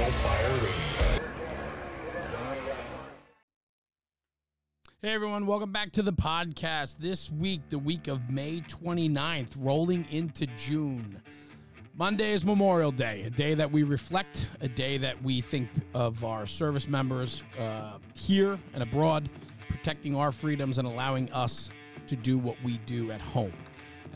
National Fire Radio. Hey everyone, welcome back to the podcast. This week, the week of May 29th, rolling into June. Monday is Memorial Day, a day that we reflect, a day that we think of our service members here and abroad, protecting our freedoms and allowing us to do what we do at home.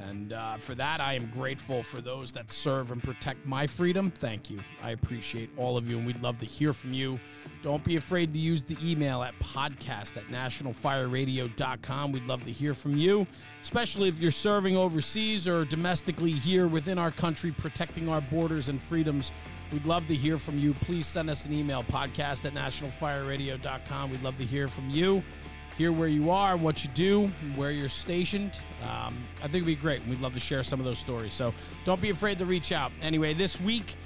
And for that, I am grateful for those that serve and protect my freedom. Thank you. I appreciate all of you, and we'd love to hear from you. Don't be afraid to use the email at podcast@nationalfireradio.com. We'd love to hear from you, especially if you're serving overseas or domestically here within our country, protecting our borders and freedoms. We'd love to hear from you. Please send us an email, podcast@nationalfireradio.com. We'd love to hear from you. Hear where you are, what you do, where you're stationed. I think it'd be great, and we'd love to share some of those stories. So don't be afraid to reach out. Anyway, this week,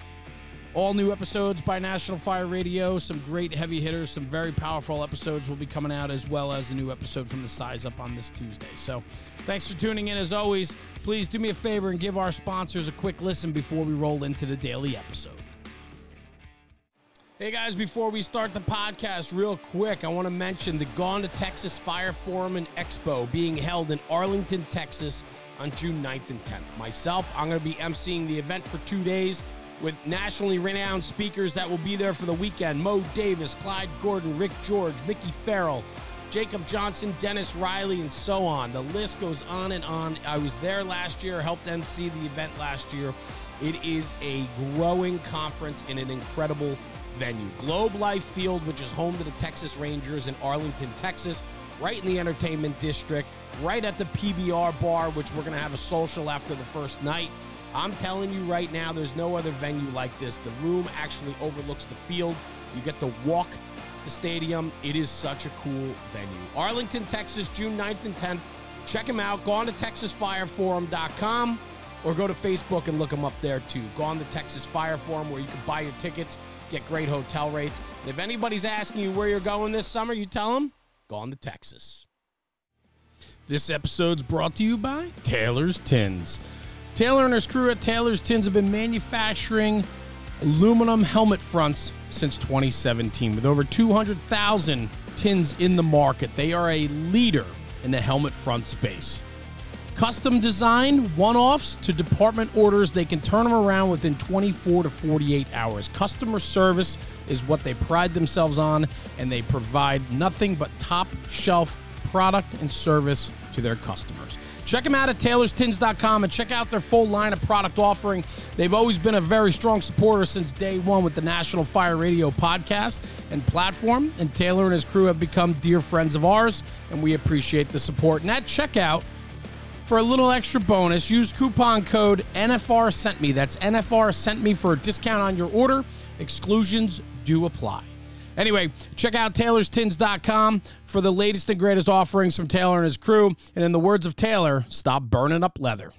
all new episodes by National Fire Radio, some great heavy hitters, some very powerful episodes will be coming out, as well as a new episode from the Size Up on this Tuesday. So thanks for tuning in. As always, please do me a favor and give our sponsors a quick listen before we roll into the daily episode. Hey guys, before we start the podcast real quick, I want to mention the Gone to Texas Fire Forum and Expo being held in Arlington, Texas on June 9th and 10th. Myself, I'm going to be emceeing the event for 2 days with nationally renowned speakers that will be there for the weekend. Mo Davis, Clyde Gordon, Rick George, Mickey Farrell, Jacob Johnson, Dennis Riley, and so on. The list goes on and on. I was there last year, helped emcee the event last year. It is a growing conference in an incredible venue. Globe Life Field, which is home to the Texas Rangers in Arlington, Texas, right in the entertainment district, right at the PBR bar, which we're going to have a social after the first night. I'm telling you right now, there's no other venue like this. The room actually overlooks the field. You get to walk the stadium. It is such a cool venue. Arlington, Texas, June 9th and 10th. Check them out. Go on to TexasFireForum.com or go to Facebook and look them up there too. Go on to Texas Fire Forum where you can buy your tickets. Get great hotel rates. And if anybody's asking you where you're going this summer, you tell them, Gone to Texas. This episode's brought to you by Taylor's Tins. Taylor and his crew at Taylor's Tins have been manufacturing aluminum helmet fronts since 2017. With over 200,000 tins in the market, they are a leader in the helmet front space. Custom design, one-offs to department orders, they can turn them around within 24 to 48 hours. Customer service is what they pride themselves on, and they provide nothing but top-shelf product and service to their customers. Check them out at taylorstins.com and check out their full line of product offering. They've always been a very strong supporter since day one with the National Fire Radio podcast and platform, and Taylor and his crew have become dear friends of ours, and we appreciate the support. And at checkout, for a little extra bonus, use coupon code NFRSENTME. That's NFRSENTME for a discount on your order. Exclusions do apply. Anyway, check out taylorstins.com for the latest and greatest offerings from Taylor and his crew. And in the words of Taylor, stop burning up leather.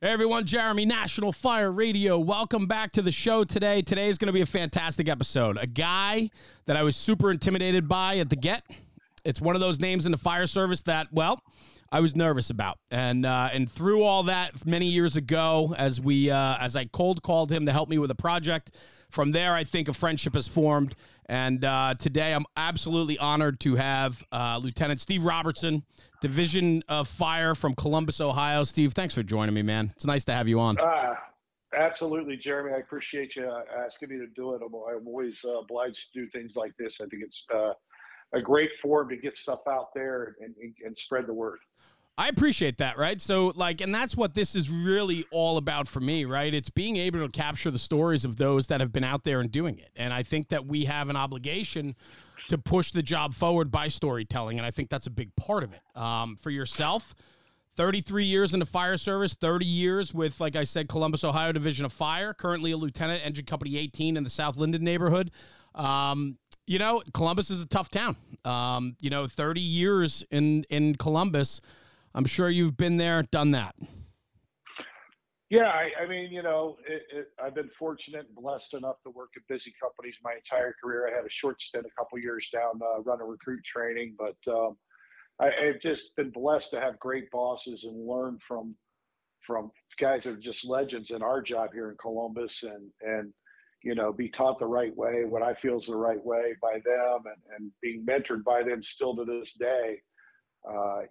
Hey everyone, Jeremy, National Fire Radio. Welcome back to the show today. Today is going to be a fantastic episode. A guy that I was super intimidated by at the get. It's one of those names in the fire service that, well, I was nervous about. And through all that many years ago, as I cold called him to help me with a project, from there, I think a friendship has formed. And today, I'm absolutely honored to have Lieutenant Steve Robertson, Division of Fire from Columbus, Ohio. Steve, thanks for joining me, man. It's nice to have you on. Absolutely, Jeremy. I appreciate you asking me to do it. I'm always obliged to do things like this. I think it's a great forum to get stuff out there and spread the word. I appreciate that, right? So, and that's what this is really all about for me, right? It's being able to capture the stories of those that have been out there and doing it. And I think that we have an obligation to push the job forward by storytelling, and I think that's a big part of it. For yourself, 33 years in the fire service, 30 years with, like I said, Columbus, Ohio Division of Fire, currently a lieutenant, Engine Company 18 in the South Linden neighborhood. You know, Columbus is a tough town. 30 years in Columbus. I'm sure you've been there, done that. Yeah, I mean, I've been fortunate and blessed enough to work at busy companies my entire career. I had a short stint a couple years down running recruit training, but I've just been blessed to have great bosses and learn from from guys that are just legends in our job here in Columbus, and you know, be taught the right way, what I feel is the right way by them, and being mentored by them still to this day.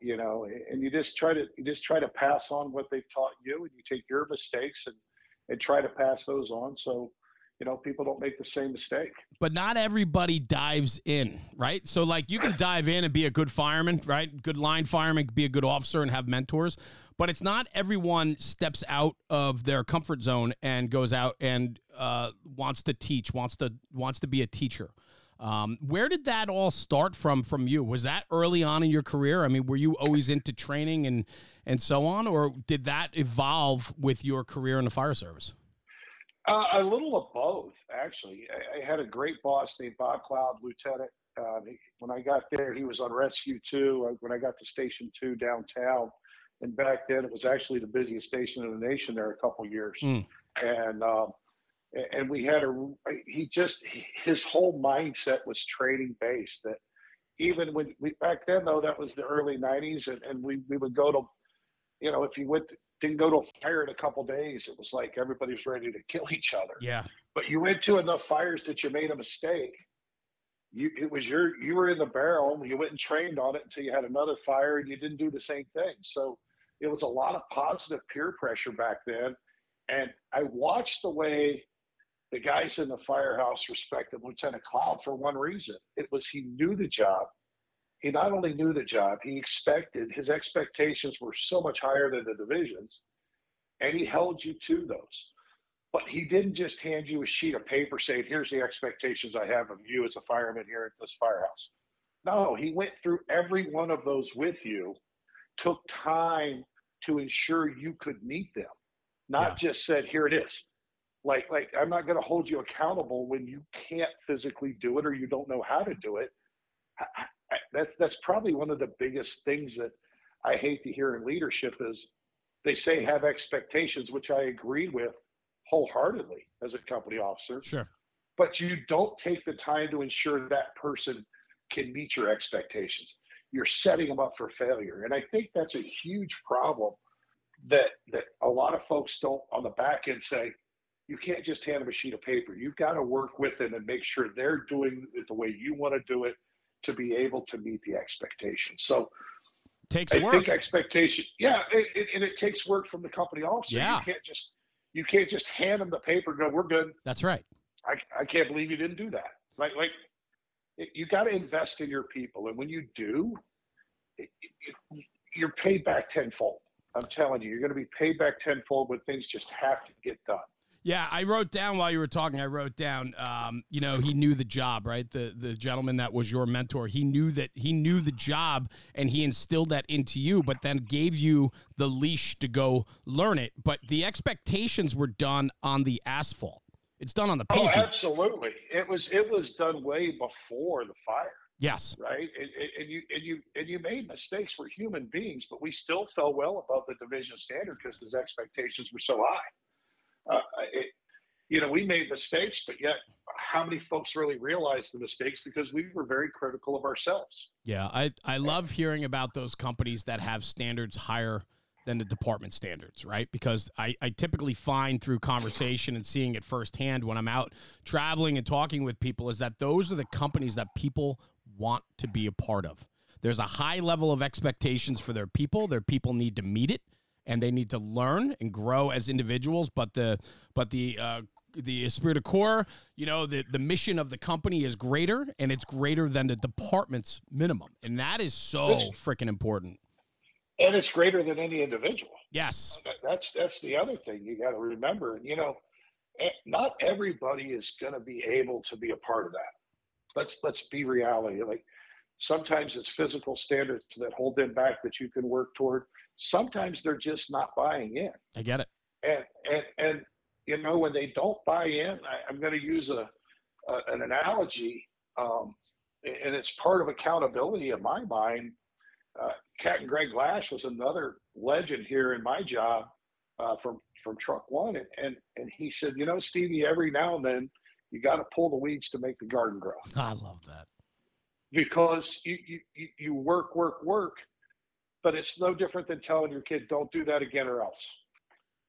You know, and you just try to pass on what they've taught you, and you take your mistakes and try to pass those on. So, you know, people don't make the same mistake. But not everybody dives in, right? So, like, you can dive in and be a good fireman, right? Good line fireman, be a good officer and have mentors. But it's not everyone steps out of their comfort zone and goes out and wants to teach, wants to be a teacher. Where did that all start from you? Was that early on in your career? I mean, were you always into training and so on? Or did that evolve with your career in the fire service? A little of both, actually. I had a great boss named Bob Cloud, lieutenant. When I got there, he was on Rescue 2. When I got to Station 2 downtown, and back then it was actually the busiest station in the nation there a couple years. And we had his whole mindset was training based. That even when back then, though, that was the early 90s, and we would go to, you know, if you went to, didn't go to a fire in a couple of days, it was like everybody was ready to kill each other. Yeah. But you went to enough fires that you made a mistake. You were in the barrel. You went and trained on it until you had another fire, and you didn't do the same thing. So it was a lot of positive peer pressure back then. And I watched the way the guys in the firehouse respected Lieutenant Cloud for one reason. It was he knew the job. He not only knew the job, his expectations were so much higher than the divisions, and he held you to those. But he didn't just hand you a sheet of paper saying, here's the expectations I have of you as a fireman here at this firehouse. No, he went through every one of those with you, took time to ensure you could meet them, not just said, here it is. Like I'm not going to hold you accountable when you can't physically do it or you don't know how to do it. That's probably one of the biggest things that I hate to hear in leadership is they say have expectations, which I agree with wholeheartedly as a company officer. Sure. But you don't take the time to ensure that person can meet your expectations. You're setting them up for failure. And I think that's a huge problem that a lot of folks don't on the back end say, you can't just hand them a sheet of paper. You've got to work with them and make sure they're doing it the way you want to do it, to be able to meet the expectations. So it takes work from the company also. Yeah. You can't just hand them the paper and go, we're good. That's right. I can't believe you didn't do that. Like you got to invest in your people. And when you do, you're paid back tenfold. I'm telling you, you're going to be paid back tenfold when things just have to get done. Yeah, I wrote down while you were talking, you know, he knew the job, right? The gentleman that was your mentor, he knew the job and he instilled that into you, but then gave you the leash to go learn it. But the expectations were done on the asphalt. It's done on the pavement. Oh, absolutely. It was done way before the fire. Yes. Right. And you made mistakes. We're human beings, but we still fell well above the division standard because his expectations were so high. We made mistakes, but yet how many folks really realized the mistakes because we were very critical of ourselves. Yeah. I love hearing about those companies that have standards higher than the department standards, right? Because I typically find through conversation and seeing it firsthand when I'm out traveling and talking with people is that those are the companies that people want to be a part of. There's a high level of expectations for their people. Their people need to meet it. And they need to learn and grow as individuals. But the esprit de corps, you know, the mission of the company is greater, and it's greater than the department's minimum. And that is so freaking important. And it's greater than any individual. Yes. That's the other thing you got to remember. You know, not everybody is going to be able to be a part of that. Let's be reality. Like, sometimes it's physical standards that hold them back that you can work toward. Sometimes they're just not buying in. I get it. And you know, when they don't buy in, I'm going to use an analogy, and it's part of accountability in my mind. Captain Greg Lash was another legend here in my job from Truck One, and he said, you know, Stevie, every now and then you got to pull the weeds to make the garden grow. I love that. Because you work, but it's no different than telling your kid, don't do that again or else.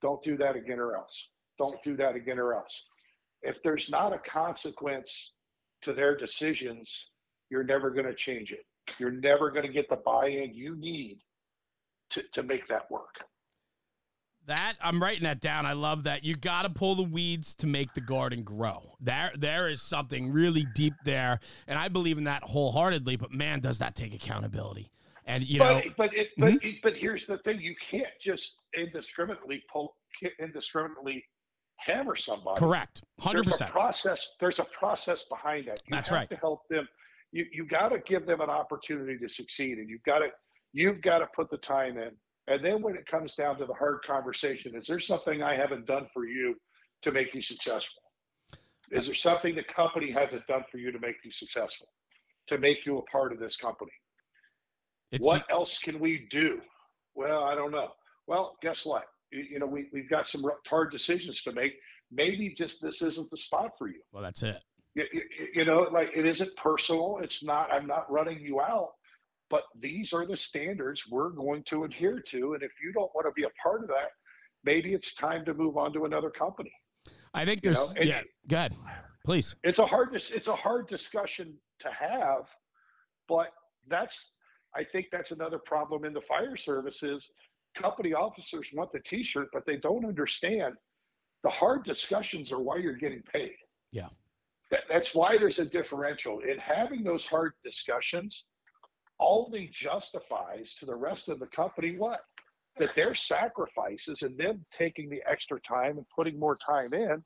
Don't do that again or else. Don't do that again or else. If there's not a consequence to their decisions, you're never going to change it. You're never going to get the buy-in you need to make that work. That, I'm writing that down. I love that. You got to pull the weeds to make the garden grow. There is something really deep there, and I believe in that wholeheartedly, but man, does that take accountability. And, you know, but here's the thing. You can't just indiscriminately hammer somebody. Correct. 100%. There's a process behind that. You That's right. You have to help them. You got to give them an opportunity to succeed, and you've got to put the time in. And then when it comes down to the hard conversation, is there something I haven't done for you to make you successful? Is there something the company hasn't done for you to make you successful, to make you a part of this company? What else can we do? Well, I don't know. Well, guess what? You know, we've got some hard decisions to make. Maybe just this isn't the spot for you. Well, that's it. You know, like, it isn't personal. It's not, I'm not running you out. But these are the standards we're going to adhere to. And if you don't want to be a part of that, maybe it's time to move on to another company. I think there's, yeah, go ahead, please. It's a hard discussion to have, but I think that's another problem in the fire services. Company officers want the t-shirt, but they don't understand the hard discussions are why you're getting paid. Yeah. That's why there's a differential in having those hard discussions. Only justifies to the rest of the company what? That their sacrifices and them taking the extra time and putting more time in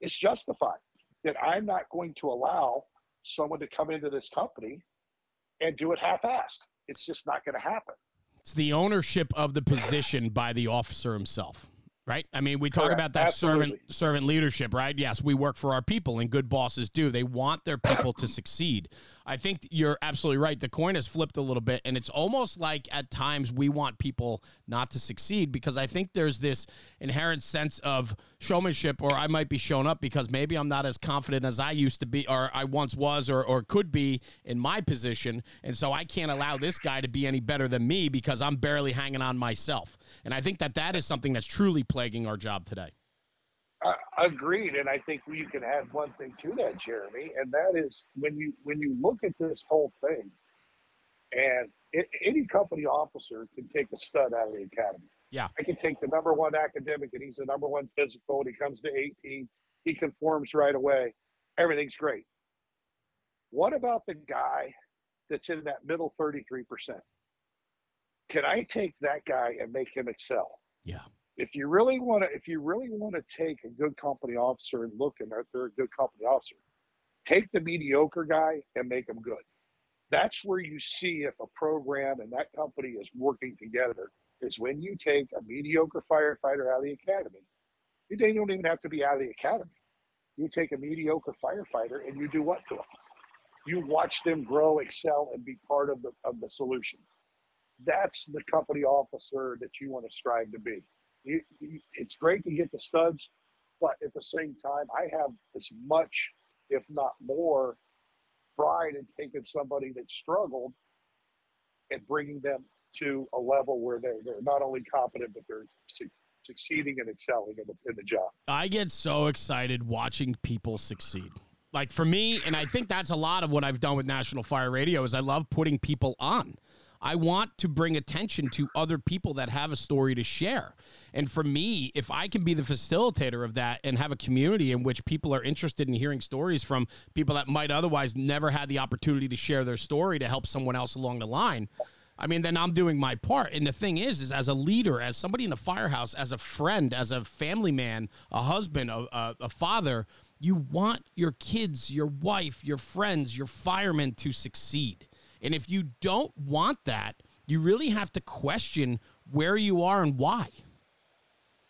is justified. That I'm not going to allow someone to come into this company and do it half-assed. It's just not going to happen. It's the ownership of the position by the officer himself. Right? I mean, we talk Correct. About that servant leadership, right? Yes, we work for our people, and good bosses do. They want their people to succeed. I think you're absolutely right. The coin has flipped a little bit, and it's almost like at times we want people not to succeed because I think there's this inherent sense of showmanship, or I might be shown up because maybe I'm not as confident as I used to be, or I once was, or could be in my position, and so I can't allow this guy to be any better than me because I'm barely hanging on myself. And I think that is something that's truly plaguing our job today. Agreed. And I think we can add one thing to that, Jeremy, and that is when you look at this whole thing, and any company officer can take a stud out of the academy. Yeah. I can take the number one academic, and he's the number one physical, and he comes to 18, he conforms right away. Everything's great. What about the guy that's in that middle 33%? Can I take that guy and make him excel? Yeah. If you really want to take a good company officer and look at if they're a good company officer, take the mediocre guy and make him good. That's where you see if a program and that company is working together, is when you take a mediocre firefighter out of the academy. They don't even have to be out of the academy. You take a mediocre firefighter and you do what to them? You watch them grow, excel, and be part of the solution. That's the company officer that you want to strive to be. It's great to get the studs, but at the same time, I have as much, if not more, pride in taking somebody that struggled and bringing them to a level where they're not only competent, but they're succeeding and excelling in the job. I get so excited watching people succeed. Like, for me, and I think that's a lot of what I've done with National Fire Radio, is I love putting people on. I want to bring attention to other people that have a story to share. And for me, if I can be the facilitator of that and have a community in which people are interested in hearing stories from people that might otherwise never had the opportunity to share their story to help someone else along the line, I mean, then I'm doing my part. And the thing is as a leader, as somebody in a firehouse, as a friend, as a family man, a husband, a father, you want your kids, your wife, your friends, your firemen to succeed. And if you don't want that, you really have to question where you are and why.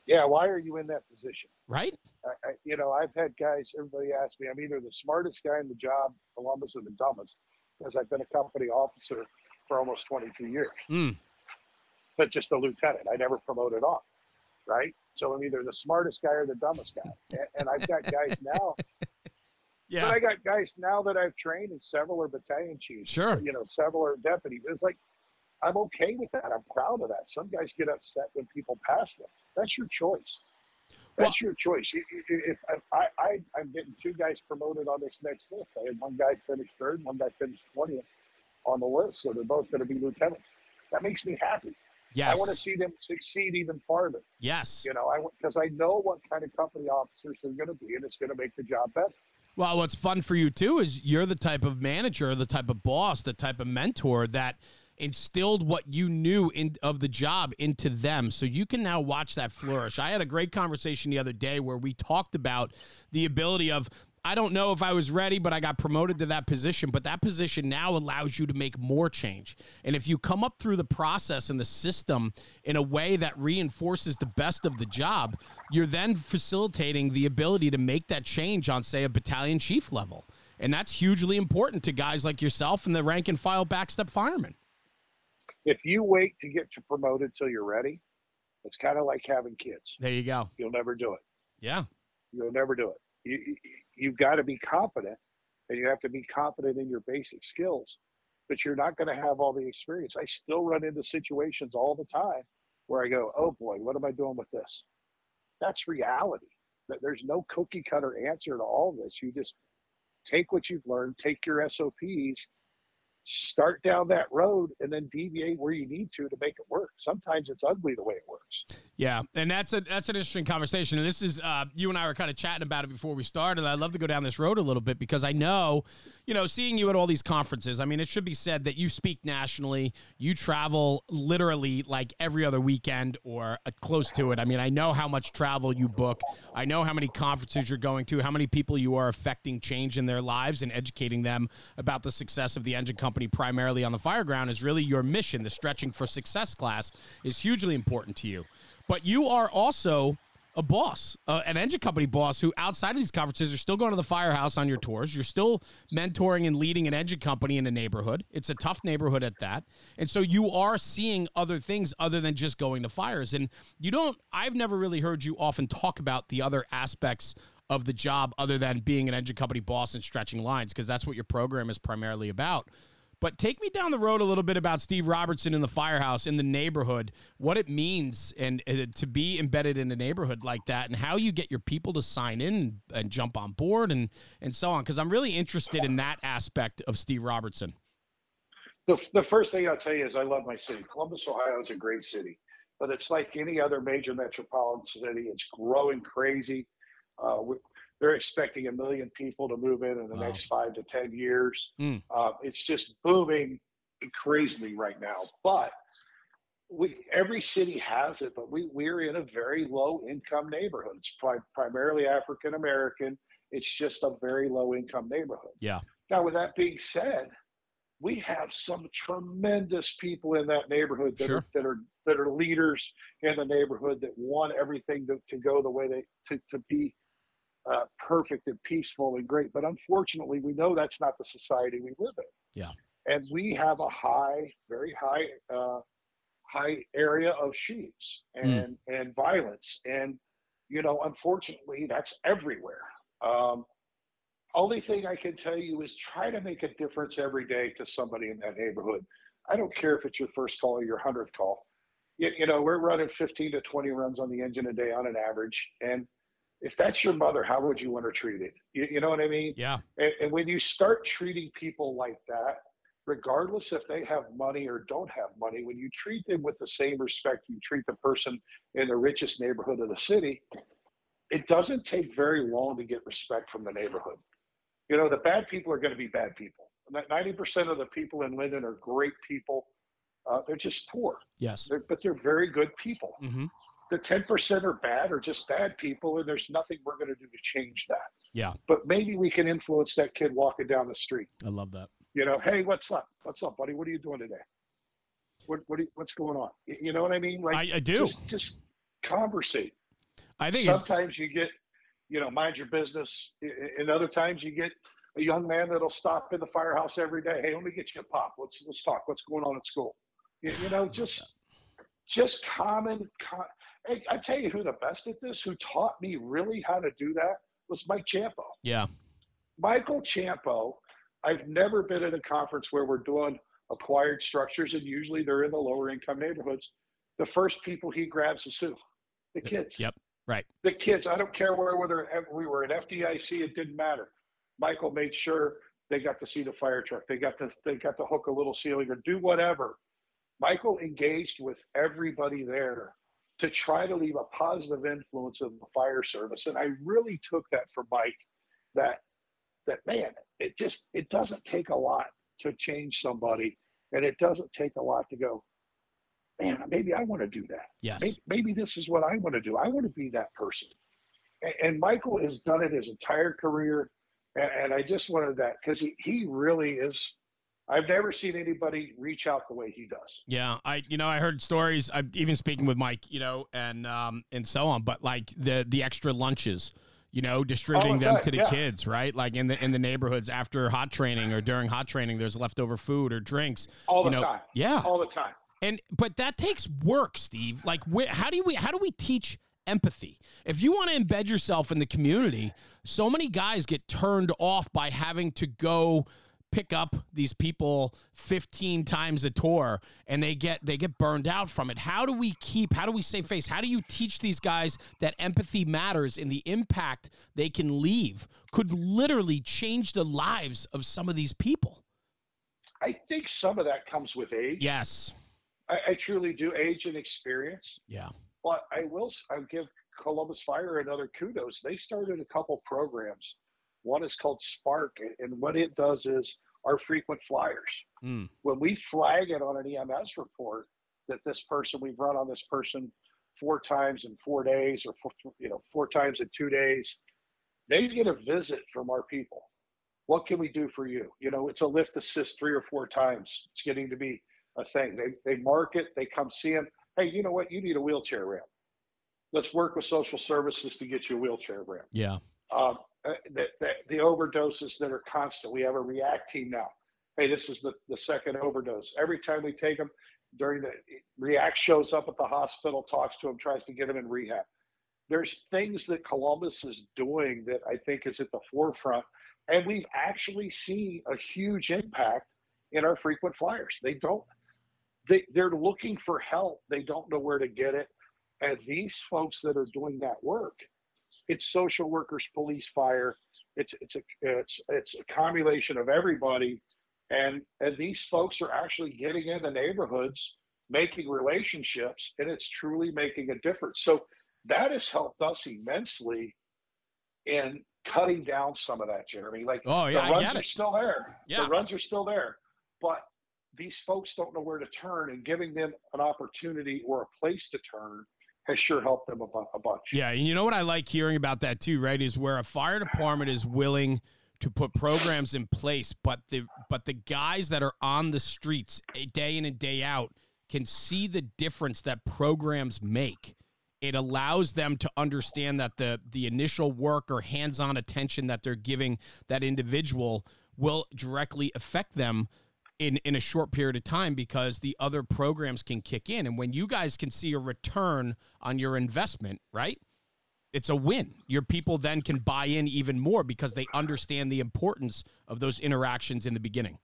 Yeah, why are you in that position? Right? I've had guys, everybody asks me, I'm either the smartest guy in the job, Columbus, or the dumbest, because I've been a company officer for almost 22 years. Mm. But just a lieutenant. I never promoted on, right? So I'm either the smartest guy or the dumbest guy. And I've got guys now... Yeah. But I got guys now that I've trained, and several are battalion chiefs. Sure. Several are deputies. It's like, I'm okay with that. I'm proud of that. Some guys get upset when people pass them. That's your choice. That's your choice. I'm getting two guys promoted on this next list. I had one guy finish third, one guy finished 20th on the list, so they're both going to be lieutenants. That makes me happy. Yes. I want to see them succeed even farther. Yes. You know, because I know what kind of company officers they're going to be, and it's going to make the job better. Well, what's fun for you, too, is you're the type of manager, the type of boss, the type of mentor that instilled what you knew of the job into them. So you can now watch that flourish. I had a great conversation the other day where we talked about the ability of, I don't know if I was ready, but I got promoted to that position. But that position now allows you to make more change. And if you come up through the process and the system in a way that reinforces the best of the job, you're then facilitating the ability to make that change on, say, a battalion chief level. And that's hugely important to guys like yourself and the rank and file backstep firemen. If you wait to get promoted till you're ready, it's kind of like having kids. There you go. You'll never do it. Yeah. You'll never do it. You've got to be competent, and you have to be competent in your basic skills, but you're not going to have all the experience. I still run into situations all the time where I go, oh boy, what am I doing with this? That's reality. There's no cookie cutter answer to all this. You just take what you've learned, take your SOPs, start down that road, and then deviate where you need to make it work. Sometimes it's ugly the way it works. Yeah, and that's an interesting conversation. And this is, you and I were kind of chatting about it before we started. I'd love to go down this road a little bit because I know, seeing you at all these conferences, I mean, it should be said that you speak nationally. You travel literally like every other weekend or close to it. I mean, I know how much travel you book. I know how many conferences you're going to, how many people you are affecting change in their lives and educating them about the success of the Engine Company. Primarily on the fire ground is really your mission. The Stretching for Success class is hugely important to you, but you are also a boss, an Engine Company boss who outside of these conferences are still going to the firehouse on your tours. You're still mentoring and leading an Engine Company in a neighborhood. It's a tough neighborhood at that. And so you are seeing other things other than just going to fires. And I've never really heard you often talk about the other aspects of the job other than being an Engine Company boss and stretching lines, because that's what your program is primarily about. But take me down the road a little bit about Steve Robertson in the firehouse, in the neighborhood, what it means and to be embedded in a neighborhood like that, and how you get your people to sign in and jump on board and so on, because I'm really interested in that aspect of Steve Robertson. The first thing I'll tell you is I love my city. Columbus, Ohio is a great city, but it's like any other major metropolitan city. It's growing crazy. They're expecting 1 million people to move in the next 5 to 10 years. It's just booming crazily right now. But every city has it, but we're in a very low-income neighborhood. It's primarily African-American. It's just a very low-income neighborhood. Yeah. Now, with that being said, we have some tremendous people in that neighborhood that are leaders in the neighborhood that want everything to go the way to be perfect and peaceful and great. But unfortunately, we know that's not the society we live in. Yeah. And we have a high area of shoots and violence. And, unfortunately, that's everywhere. Only thing I can tell you is try to make a difference every day to somebody in that neighborhood. I don't care if it's your first call or your 100th call. We're running 15 to 20 runs on the engine a day on an average. And if that's your mother, how would you want her treated? You know what I mean? Yeah. And when you start treating people like that, regardless if they have money or don't have money, when you treat them with the same respect you treat the person in the richest neighborhood of the city, it doesn't take very long to get respect from the neighborhood. The bad people are going to be bad people. 90% of the people in Linden are great people. They're just poor. Yes. But they're very good people. Mm-hmm. The 10% are bad or just bad people, and there's nothing we're going to do to change that. Yeah. But maybe we can influence that kid walking down the street. I love that. Hey, what's up? What's up, buddy? What are you doing today? What's going on? You know what I mean? Like I do. Just conversate. I think sometimes you get, mind your business. And other times you get a young man that'll stop in the firehouse every day. Hey, let me get you a pop. Let's talk. What's going on at school? Just common. I tell you who the best at this, who taught me really how to do that, was Mike Ciampo. Yeah. Michael Ciampo, I've never been at a conference where we're doing acquired structures, and usually they're in the lower income neighborhoods. The first people he grabs is who? The kids. Yep. Right. The kids. I don't care whether we were at FDIC, it didn't matter. Michael made sure they got to see the fire truck. They got to hook a little ceiling or do whatever. Michael engaged with everybody there to try to leave a positive influence of the fire service. And I really took that from Mike, that man, it doesn't take a lot to change somebody, and it doesn't take a lot to go, man, maybe I want to do that. Yes. Maybe this is what I want to do. I want to be that person. And Michael has done it his entire career. And I just wanted that because he really is. I've never seen anybody reach out the way he does. Yeah. I heard stories. I'm even speaking with Mike, and so on, but like the extra lunches, distributing them to the kids, right? Like in the neighborhoods after hot training or during hot training, there's leftover food or drinks all the time. Yeah. All the time. But that takes work, Steve. Like, how do we teach empathy? If you want to embed yourself in the community, so many guys get turned off by having to go pick up these people 15 times a tour, and they get burned out from it. How do we save face? How do you teach these guys that empathy matters and the impact they can leave could literally change the lives of some of these people? I think some of that comes with age. Yes. I truly do, age and experience. Yeah. But I'll give Columbus Fire another kudos. They started a couple programs. One is called Spark, and what it does is our frequent flyers. Mm. When we flag it on an EMS report that we've run on this person 4 times in 4 days or 4 times in 2 days, they get a visit from our people. What can we do for you? It's a lift assist 3 or 4 times. It's getting to be a thing. They mark it. They come see them. Hey, you know what? You need a wheelchair ramp. Let's work with social services to get you a wheelchair ramp. Yeah. The overdoses that are constant. We have a REACT team now. Hey, this is the second overdose. Every time we take them during the REACT shows up at the hospital, talks to them, tries to get them in rehab. There's things that Columbus is doing that I think is at the forefront. And we've actually seen a huge impact in our frequent flyers. They're looking for help. They don't know where to get it. And these folks that are doing that work, it's social workers, police, fire. It's a combination of everybody. And these folks are actually getting in the neighborhoods, making relationships, and it's truly making a difference. So that has helped us immensely in cutting down some of that, Jeremy. Like, the runs are still there. Yeah. The runs are still there. But these folks don't know where to turn, and giving them an opportunity or a place to turn has sure helped them a bunch. Yeah. And you know what I like hearing about that too, right? Is where a fire department is willing to put programs in place, but the guys that are on the streets day in and day out can see the difference that programs make. It allows them to understand that the initial work or hands-on attention that they're giving that individual will directly affect them in a short period of time, because the other programs can kick in. And when you guys can see a return on your investment, right, it's a win. Your people then can buy in even more because they understand the importance of those interactions in the beginning.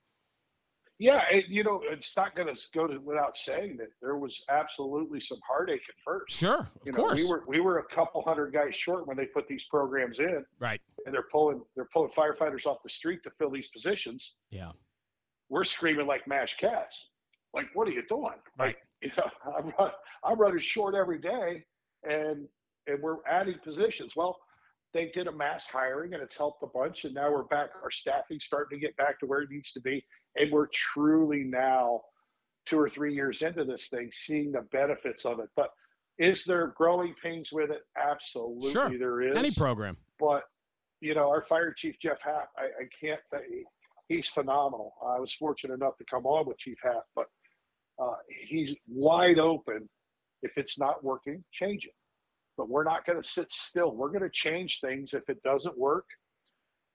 Yeah, it's not going to go without saying that there was absolutely some heartache at first. Sure, of course. We were a couple hundred guys short when they put these programs in. Right. And they're pulling firefighters off the street to fill these positions. Yeah. We're screaming like mashed cats. Like, what are you doing? Right. I'm running short every day, and we're adding positions. Well, they did a mass hiring, and it's helped a bunch, and now we're back. Our staffing's starting to get back to where it needs to be, and we're truly now 2 or 3 years into this thing seeing the benefits of it. But is there growing pains with it? Absolutely, sure. There is. Any program. But, our fire chief, Jeff Happ, I can't – he's phenomenal. I was fortunate enough to come on with Chief Happ, but he's wide open. If it's not working, change it. But we're not going to sit still. We're going to change things. If it doesn't work,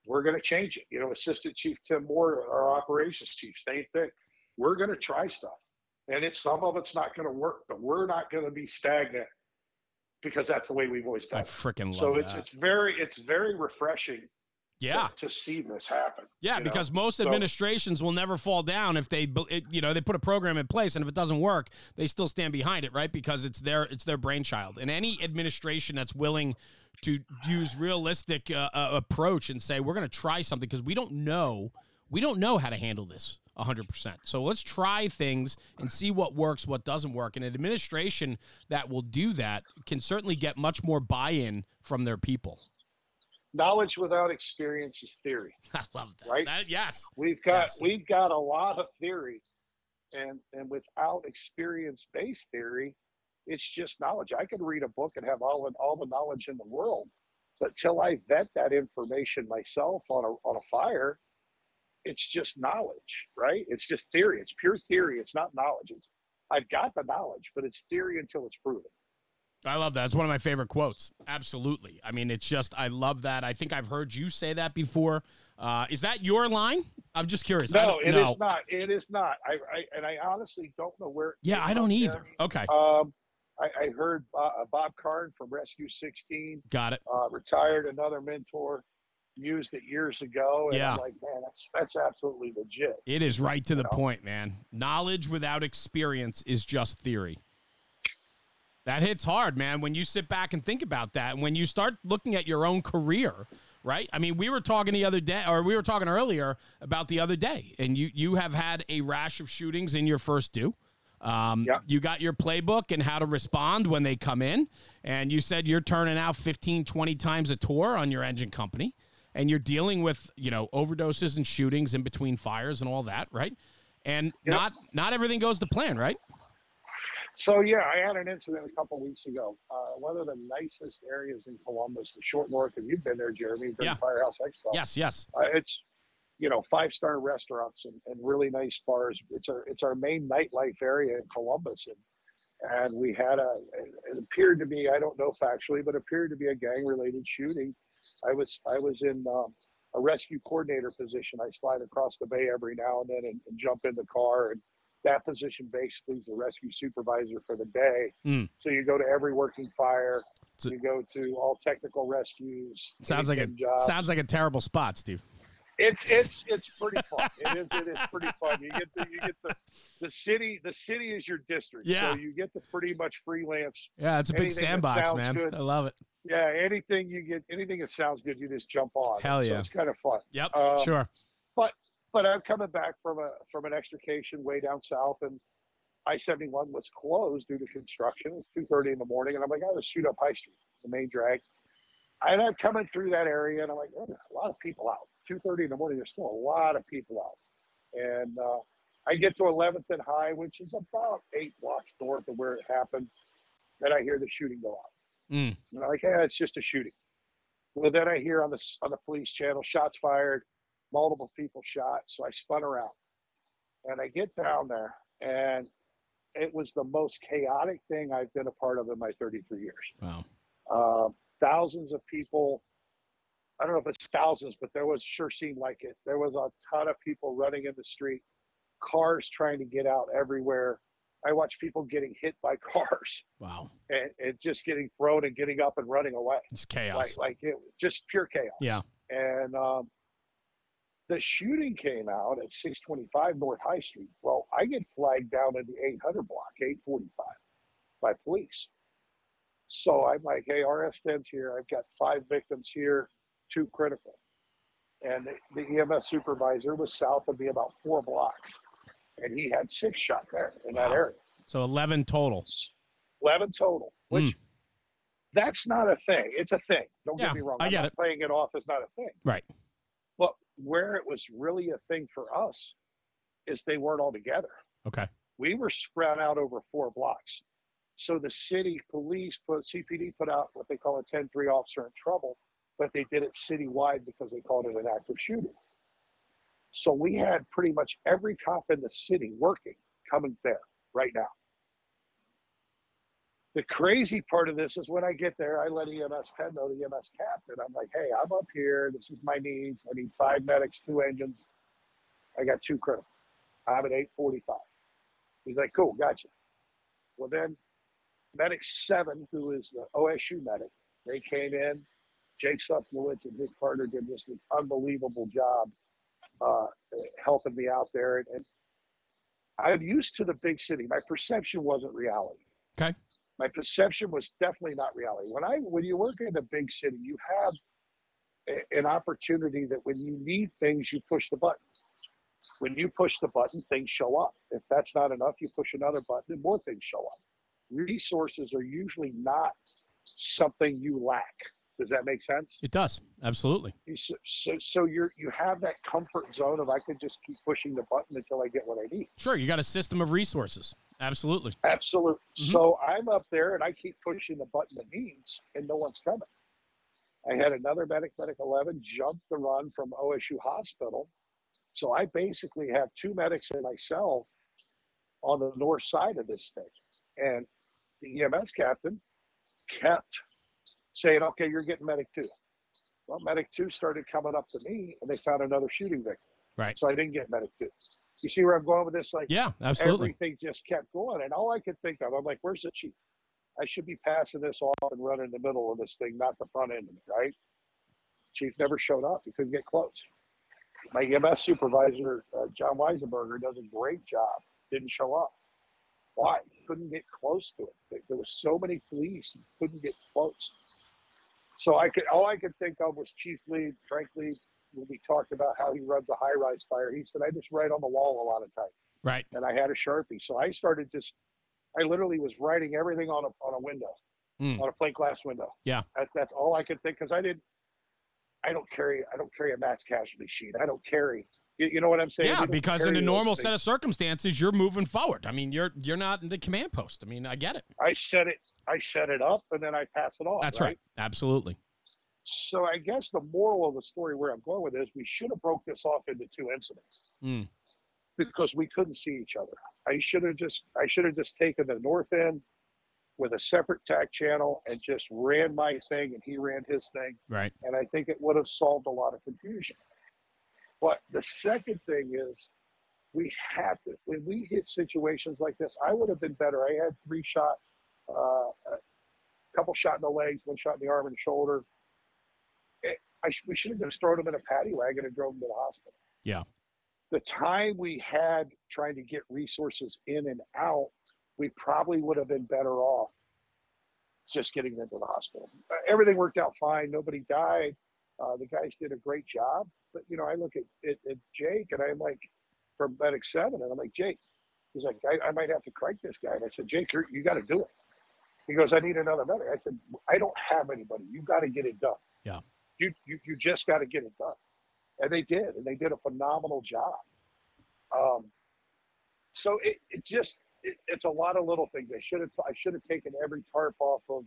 we're going to change it. Assistant Chief Tim Moore, our operations chief, same thing. We're going to try stuff. And if some of it's not going to work, but we're not going to be stagnant, because that's the way we've always done it. I freaking love that. So it's very refreshing Yeah, to see this happen. Yeah, because most administrations will never fall down if they put a program in place, and if it doesn't work, they still stand behind it, right? Because it's their brainchild. And any administration that's willing to use realistic approach and say we're going to try something because we don't know how to handle this 100%. So let's try things and see what works, what doesn't work. And an administration that will do that can certainly get much more buy-in from their people. Knowledge without experience is theory. I love that. Right? We've got a lot of theory, and without experience-based theory, it's just knowledge. I can read a book and have all the knowledge in the world, but till I vet that information myself on a fire, it's just knowledge, right? It's just theory. It's pure theory. It's not knowledge. I've got the knowledge, but it's theory until it's proven. I love that. It's one of my favorite quotes. Absolutely. I mean, it's just, I love that. I think I've heard you say that before. Is that your line? I'm just curious. No, it is not. It is not. I honestly don't know where. Yeah, I don't either. Okay. I heard Bob Card from Rescue 16. Got it. Retired, another mentor, used it years ago. And yeah. I'm like, man, that's absolutely legit. It is right to the point, man. Knowledge without experience is just theory. That hits hard, man, when you sit back and think about that. And when you start looking at your own career, right? I mean, we were talking earlier about the other day, and you have had a rash of shootings in your first due. You got your playbook and how to respond when they come in. And you said you're turning out 15, 20 times a tour on your engine company. And you're dealing with, overdoses and shootings in between fires and all that, right? And not everything goes to plan, right? So, I had an incident a couple weeks ago. One of the nicest areas in Columbus, the Short North, and you've been there, Jeremy, the Firehouse Expo. Yes. It's, 5-star restaurants and really nice bars. It's our main nightlife area in Columbus. And we had it appeared to be, I don't know factually, but appeared to be a gang-related shooting. I was in a rescue coordinator position. I slide across the bay every now and then and jump in the car, and that position basically is the rescue supervisor for the day. Mm. So you go to every working fire. You go to all technical rescues. Sounds like a terrible spot, Steve. It's pretty fun. It is pretty fun. The city is your district. Yeah. So you get to pretty much freelance. Yeah, it's a big sandbox, man. Good. I love it. Yeah, anything that sounds good, you just jump on. Hell yeah. So it's kind of fun. Yep. Sure. But I'm coming back from an extrication way down south, and I 71 was closed due to construction. It was 2:30 in the morning, and I'm like, I gotta shoot up High Street, the main drag. And I'm coming through that area, and I'm like, a lot of people out. 2:30 in the morning, there's still a lot of people out. And I get to 11th and High, which is about 8 blocks north of where it happened. Then I hear the shooting go on. Mm. And I'm like, it's just a shooting. Well, then I hear on the police channel, shots fired. Multiple people shot, so I spun around. And I get down there, and it was the most chaotic thing I've been a part of in my 33 years. Wow. Thousands of people. I don't know if it's thousands, but there was sure seemed like it. There was a ton of people running in the street, cars trying to get out everywhere. I watched people getting hit by cars. Wow. And just getting thrown and getting up and running away. It's chaos. Like it was just pure chaos. Yeah. And, the shooting came out at 625 North High Street. Well, I get flagged down in the 800 block, 845, by police. So I'm like, hey, RS Tens here. I've got 5 victims here, 2 critical. And the EMS supervisor was south of me about 4 blocks. And he had 6 shot there in that area. So 11 total. 11 total, which that's not a thing. It's a thing. Don't get me wrong. I get it. Playing it off is not a thing. Right. But where it was really a thing for us is they weren't all together. Okay. We were spread out over 4 blocks. So the city police CPD put out what they call a 10-3 officer in trouble, but they did it citywide because they called it an active shooting. So we had pretty much every cop in the city working, coming there right now. The crazy part of this is when I get there, I let EMS 10 know, the EMS captain. I'm like, hey, I'm up here. This is my needs. I need 5 medics, 2 engines. I got 2 critical. I'm at 845. He's like, cool, gotcha. Well, then Medic 7, who is the OSU medic, they came in. Jake Suslowitz and his partner did just an unbelievable job helping me out there. And I'm used to the big city. My perception wasn't reality. Okay. My perception was definitely not reality. When you work in a big city, you have an opportunity that when you need things, you push the button. When you push the button, things show up. If that's not enough, you push another button and more things show up. Resources are usually not something you lack. Does that make sense? It does. Absolutely. So you have that comfort zone of I could just keep pushing the button until I get what I need. Sure. You got a system of resources. Absolutely. Absolutely. Mm-hmm. So I'm up there and I keep pushing the button it needs and no one's coming. I had another medic, Medic 11, jump the run from OSU Hospital. So I basically have two medics and myself on the north side of this thing. And the EMS captain kept saying, okay, you're getting Medic 2. Well, Medic 2 started coming up to me, and they found another shooting victim. Right. So I didn't get Medic 2. You see where I'm going with this? Like, yeah, absolutely. Everything just kept going. And all I could think of, I'm like, where's the chief? I should be passing this off and running the middle of this thing, not the front end of it, right? Chief never showed up. He couldn't get close. My EMS supervisor, John Weisenberger, does a great job. Didn't show up. Why? Couldn't get close to it. There was so many police, you couldn't get close. So all I could think of was Chief Lee. Frankly, when we talked about how he runs a high-rise fire, he said, I just write on the wall a lot of times. Right. And I had a Sharpie. So I started just, I literally was writing everything on a window, on a plate glass window. Yeah. That's all I could think, because I don't carry a mass casualty sheet. I don't carry, you know what I'm saying? Yeah, because in a normal set of circumstances, you're moving forward. I mean, you're not in the command post. I mean, I get it. I set it up and then I pass it off. That's right. Absolutely. So I guess the moral of the story where I'm going with this, we should have broke this off into two incidents because we couldn't see each other. I should have just taken the north end with a separate tack channel and just ran my thing and he ran his thing. Right. And I think it would have solved a lot of confusion. But the second thing is we have to, when we hit situations like this, I would have been better. I had a couple shot in the legs, one shot in the arm and shoulder. We should have just thrown him in a paddy wagon and drove him to the hospital. Yeah. The time we had trying to get resources in and out, we probably would have been better off just getting them to the hospital. Everything worked out fine. Nobody died. The guys did a great job. But, you know, I look at Jake, and I'm like, from Medic 7, and I'm like, Jake. He's like, I might have to crank this guy. And I said, Jake, you got to do it. He goes, I need another medic. I said, I don't have anybody. You got to get it done. Yeah. You just got to get it done. And they did. And they did a phenomenal job. So it's a lot of little things. I should have taken every tarp off of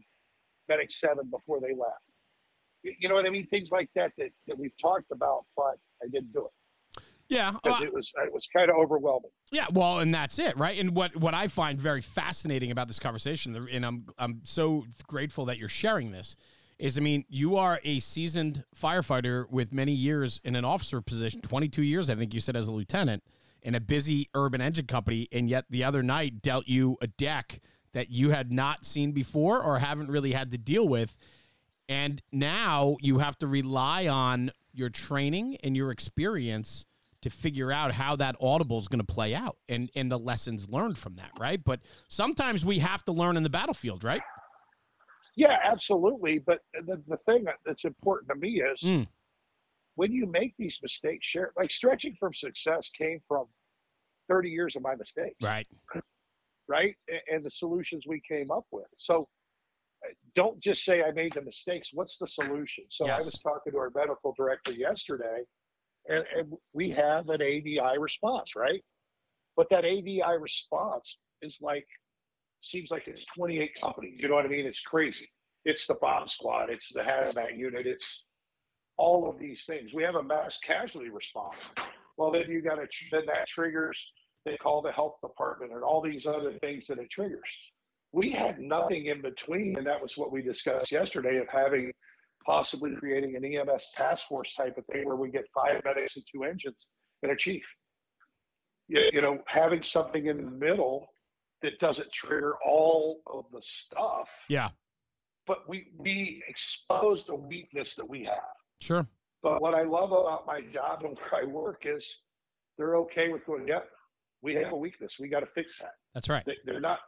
Medic 7 before they left. You know what I mean? Things like that we've talked about, but I didn't do it. Yeah. Because it was kind of overwhelming. Yeah. Well, and that's it, right? And what I find very fascinating about this conversation, and I'm so grateful that you're sharing this, is, I mean, you are a seasoned firefighter with many years in an officer position, 22 years, I think you said, as a lieutenant, in a busy urban engine company, and yet the other night dealt you a deck that you had not seen before or haven't really had to deal with. And now you have to rely on your training and your experience to figure out how that audible is going to play out and the lessons learned from that, right? But sometimes we have to learn in the battlefield, right? Yeah, absolutely. But the thing that's important to me is when you make these mistakes, share. Like Stretching for Success came from 30 years of my mistakes. Right. Right? And the solutions we came up with. So don't just say I made the mistakes. What's the solution? So yes. I was talking to our medical director yesterday, and we have an ADI response, right? But that ADI response is like, seems like it's 28 companies. You know what I mean? It's crazy. It's the bomb squad. It's the hazmat unit. It's all of these things. We have a mass casualty response. Well, then you got to, then that triggers, they call the health department and all these other things that it triggers. We had nothing in between, and that was what we discussed yesterday of having possibly creating an EMS task force type of thing where we get 5 medics and 2 engines and a chief. You know, having something in the middle that doesn't trigger all of the stuff. Yeah. but we exposed a weakness that we have. Sure. But what I love about my job and where I work is they're okay with going, yep, we have a weakness. We got to fix that. That's right. They're not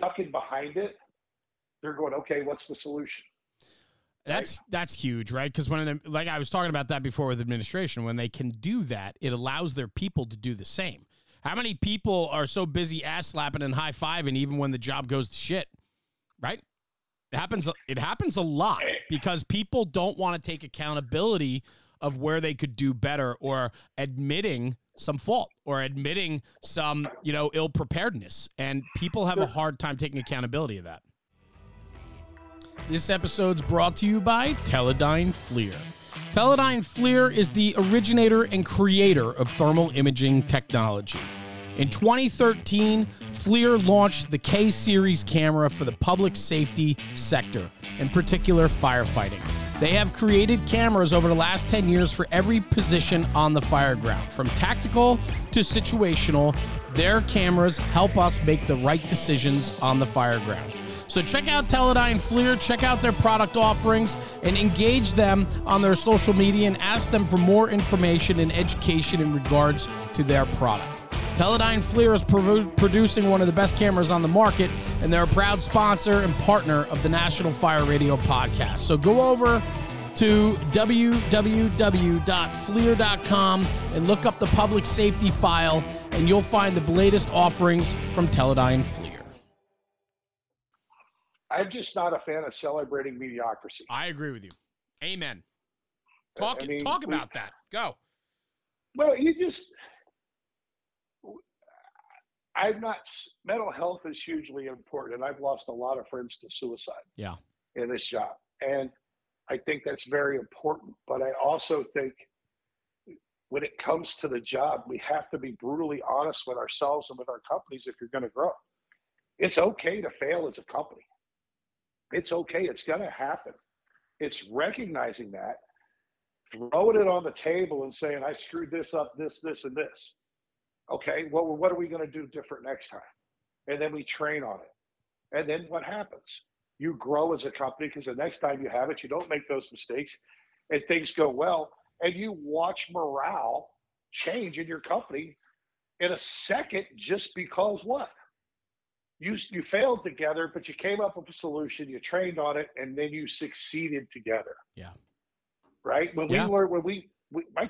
ducking behind it. They're going, okay, what's the solution? That's huge, right? Because when like I was talking about that before with administration, when they can do that, it allows their people to do the same. How many people are so busy ass slapping and high fiving even when the job goes to shit, right? It happens a lot because people don't want to take accountability of where they could do better or admitting some fault or admitting some, ill preparedness. And people have a hard time taking accountability of that. This episode's brought to you by Teledyne FLIR. Teledyne FLIR is the originator and creator of thermal imaging technology. In 2013, FLIR launched the K-Series camera for the public safety sector, in particular firefighting. They have created cameras over the last 10 years for every position on the fireground. From tactical to situational, their cameras help us make the right decisions on the fireground. So check out Teledyne FLIR, check out their product offerings, and engage them on their social media and ask them for more information and education in regards to their product. Teledyne FLIR is producing one of the best cameras on the market, and they're a proud sponsor and partner of the National Fire Radio podcast. So go over to www.FLIR.com and look up the public safety file, and you'll find the latest offerings from Teledyne FLIR. I'm just not a fan of celebrating mediocrity. I agree with you. Amen. Talk about that. Go. Well, mental health is hugely important, and I've lost a lot of friends to suicide in this job. And I think that's very important. But I also think when it comes to the job, we have to be brutally honest with ourselves and with our companies if you're going to grow. It's okay to fail as a company. It's okay. It's going to happen. It's recognizing that, throwing it on the table and saying, I screwed this up, this, and this. Okay, well, what are we going to do different next time? And then we train on it. And then what happens? You grow as a company because the next time you have it, you don't make those mistakes and things go well. And you watch morale change in your company in a second just because what? You failed together, but you came up with a solution, you trained on it, and then you succeeded together. Yeah. Right? My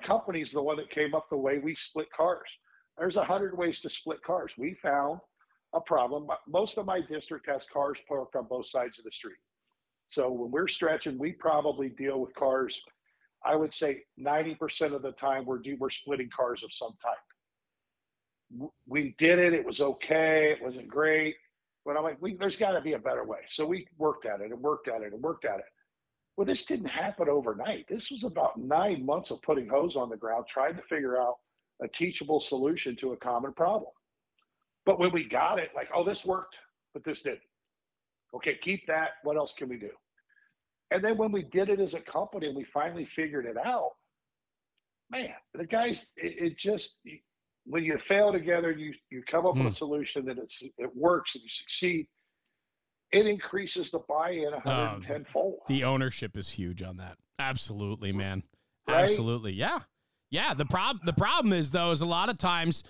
company's the one that came up the way we split cars. There's 100 ways to split cars. We found a problem. Most of my district has cars parked on both sides of the street. So when we're stretching, we probably deal with cars. I would say 90% of the time we're splitting cars of some type. We did it. It was okay. It wasn't great. But I'm like, there's got to be a better way. So we worked at it and worked at it and worked at it. Well, this didn't happen overnight. This was about 9 months of putting hose on the ground, trying to figure out a teachable solution to a common problem. But when we got it, like, oh, this worked, but this didn't. Okay, keep that. What else can we do? And then when we did it as a company and we finally figured it out, man, the guys, when you fail together, you come up with a solution that it works and you succeed, it increases the buy-in 110-fold. The ownership is huge on that. Absolutely, man. Right? Absolutely, yeah. Yeah, the problem is, though, is a lot of times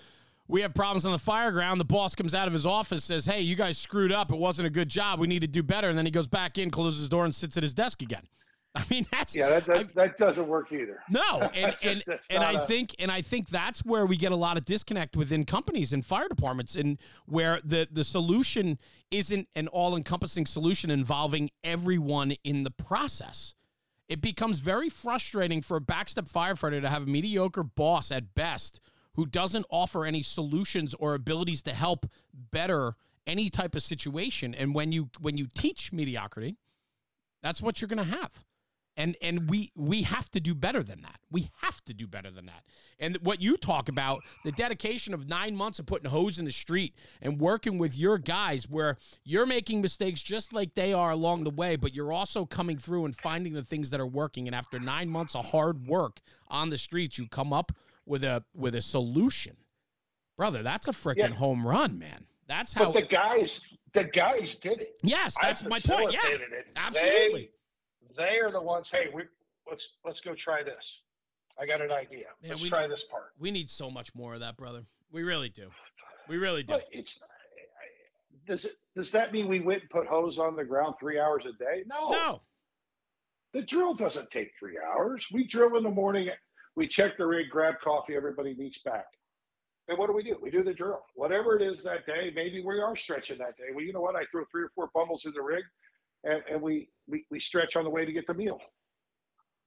we have problems on the fireground. The boss comes out of his office, says, hey, you guys screwed up. It wasn't a good job. We need to do better. And then he goes back in, closes his door, and sits at his desk again. I mean, that doesn't work either. No, I think that's where we get a lot of disconnect within companies and fire departments, and where the solution isn't an all-encompassing solution involving everyone in the process. It becomes very frustrating for a backstep firefighter to have a mediocre boss at best who doesn't offer any solutions or abilities to help better any type of situation. And when you teach mediocrity, that's what you're going to have. And we have to do better than that. We have to do better than that. And what you talk about, the dedication of 9 months of putting hose in the street and working with your guys where you're making mistakes just like they are along the way, but you're also coming through and finding the things that are working. And after 9 months of hard work on the streets, you come up with a solution. Brother, that's a freaking home run, man. That's how. But the guys did it. Yes, that's my point. Yeah, absolutely. They are the ones. Hey, let's go try this. I got an idea. Man, let's try this part. We need so much more of that, brother. We really do. We really do. But it's. Does that mean we went and put hose on the ground 3 hours a day? No. The drill doesn't take 3 hours. We drill in the morning. We check the rig, grab coffee. Everybody meets back. And what do? We do the drill. Whatever it is that day, maybe we are stretching that day. Well, you know what? I throw 3 or 4 bundles in the rig, and we stretch on the way to get the meal.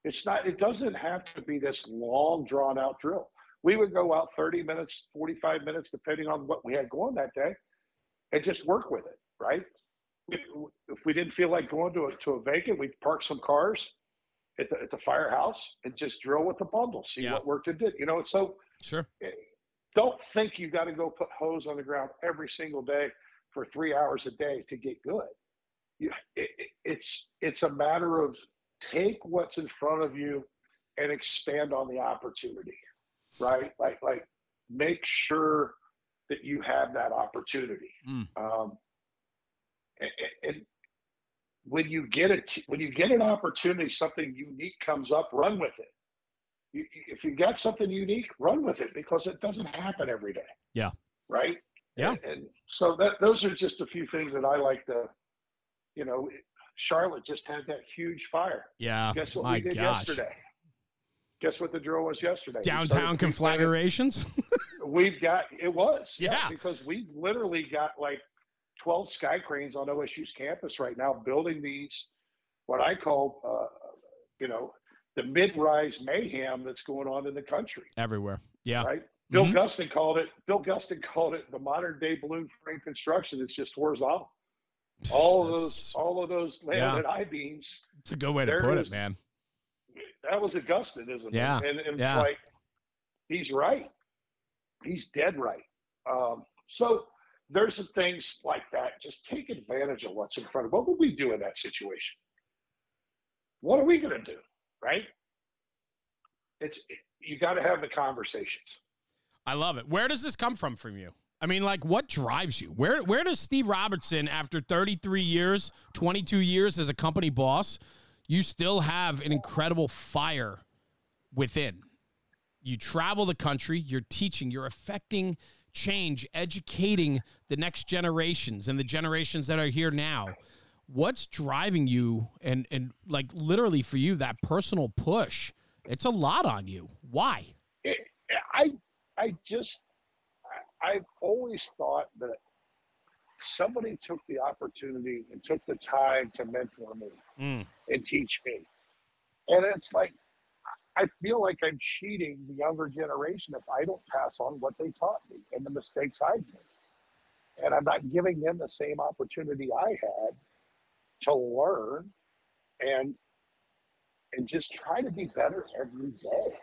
It doesn't have to be this long, drawn-out drill. We would go out 30 minutes, 45 minutes, depending on what we had going that day, and just work with it, right? If we didn't feel like going to a vacant, we'd park some cars at the firehouse and just drill with the bundle, see what worked and did. You know, it's so sure. Don't think you got to go put hose on the ground every single day for 3 hours a day to get good. It's a matter of take what's in front of you and expand on the opportunity, right? Like make sure that you have that opportunity. And when you get an opportunity, something unique comes up, run with it. If you got something unique, run with it, because it doesn't happen every day. Yeah. Right. Yeah. And so those are just a few things that I like to, you know, Charlotte just had that huge fire. Yeah. Guess what we did yesterday? Guess what the drill was yesterday? Downtown conflagrations. Because we literally got like 12 sky cranes on OSU's campus right now, building these, what I call, the mid-rise mayhem that's going on in the country everywhere. Yeah. Right. Bill Gustin called it. Bill Gustin called it the modern day balloon frame construction. It's just horizontal. All of those landed I-beams. It's a good way to put it, man. That was a Gustinism. Yeah. And it's like, he's right. He's dead right. So there's some things like that. Just take advantage of what's in front of. What would we do in that situation? What are we going to do? Right? You got to have the conversations. I love it. Where does this come from you? I mean, like, what drives you? Where does Steve Robertson, after 33 years, 22 years as a company boss, you still have an incredible fire within? You travel the country, you're teaching, you're affecting change, educating the next generations and the generations that are here now. What's driving you and like literally for you, that personal push? It's a lot on you. Why? I've always thought that somebody took the opportunity and took the time to mentor me and teach me. And it's like, I feel like I'm cheating the younger generation if I don't pass on what they taught me and the mistakes I made. And I'm not giving them the same opportunity I had to learn and just try to be better every day,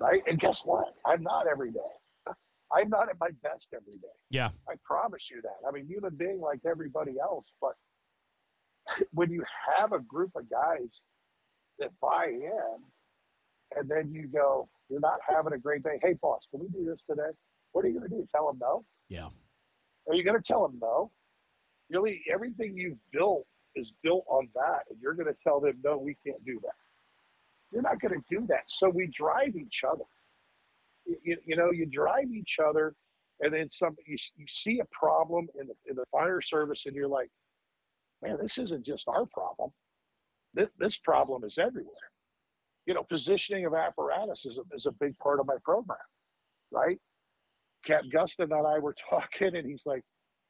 right? And guess what? I'm not every day. I'm not at my best every day. Yeah. I promise you that. I'm a human being like everybody else, but when you have a group of guys that buy in and then you go, you're not having a great day. Hey, boss, can we do this today? What are you going to do? Tell them no? Yeah. Are you going to tell them no? Really, everything you've built is built on that, and you're going to tell them, no, we can't do that. You're not going to do that. So we drive each other. You drive each other, and then you see a problem in the fire service, and you're like, man, this isn't just our problem. This problem is everywhere. You know, positioning of apparatus is a big part of my program, right? Captain Gustin and I were talking, and he's like,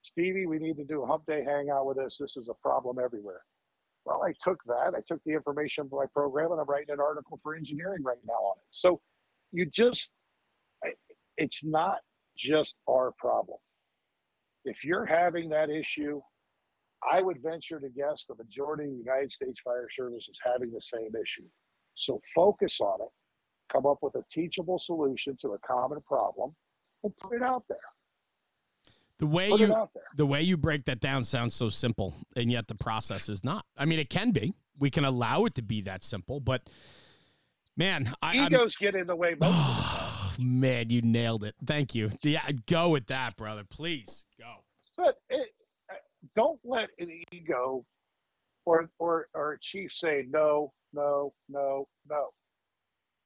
Stevie, we need to do a hump day hangout with this. This is a problem everywhere. Well, I took that. I took the information from my program, and I'm writing an article for engineering right now on it. So it's not just our problem. If you're having that issue, I would venture to guess the majority of the United States Fire Service is having the same issue. So focus on it, come up with a teachable solution to a common problem, and put it out there. The way you break that down sounds so simple, and yet the process is not. I mean, it can be. We can allow it to be that simple, but man, egos get in the way most of the time. Man, you nailed it. Thank you. Yeah, go with that, brother. Please go. But don't let an ego or a chief say no, no, no, no.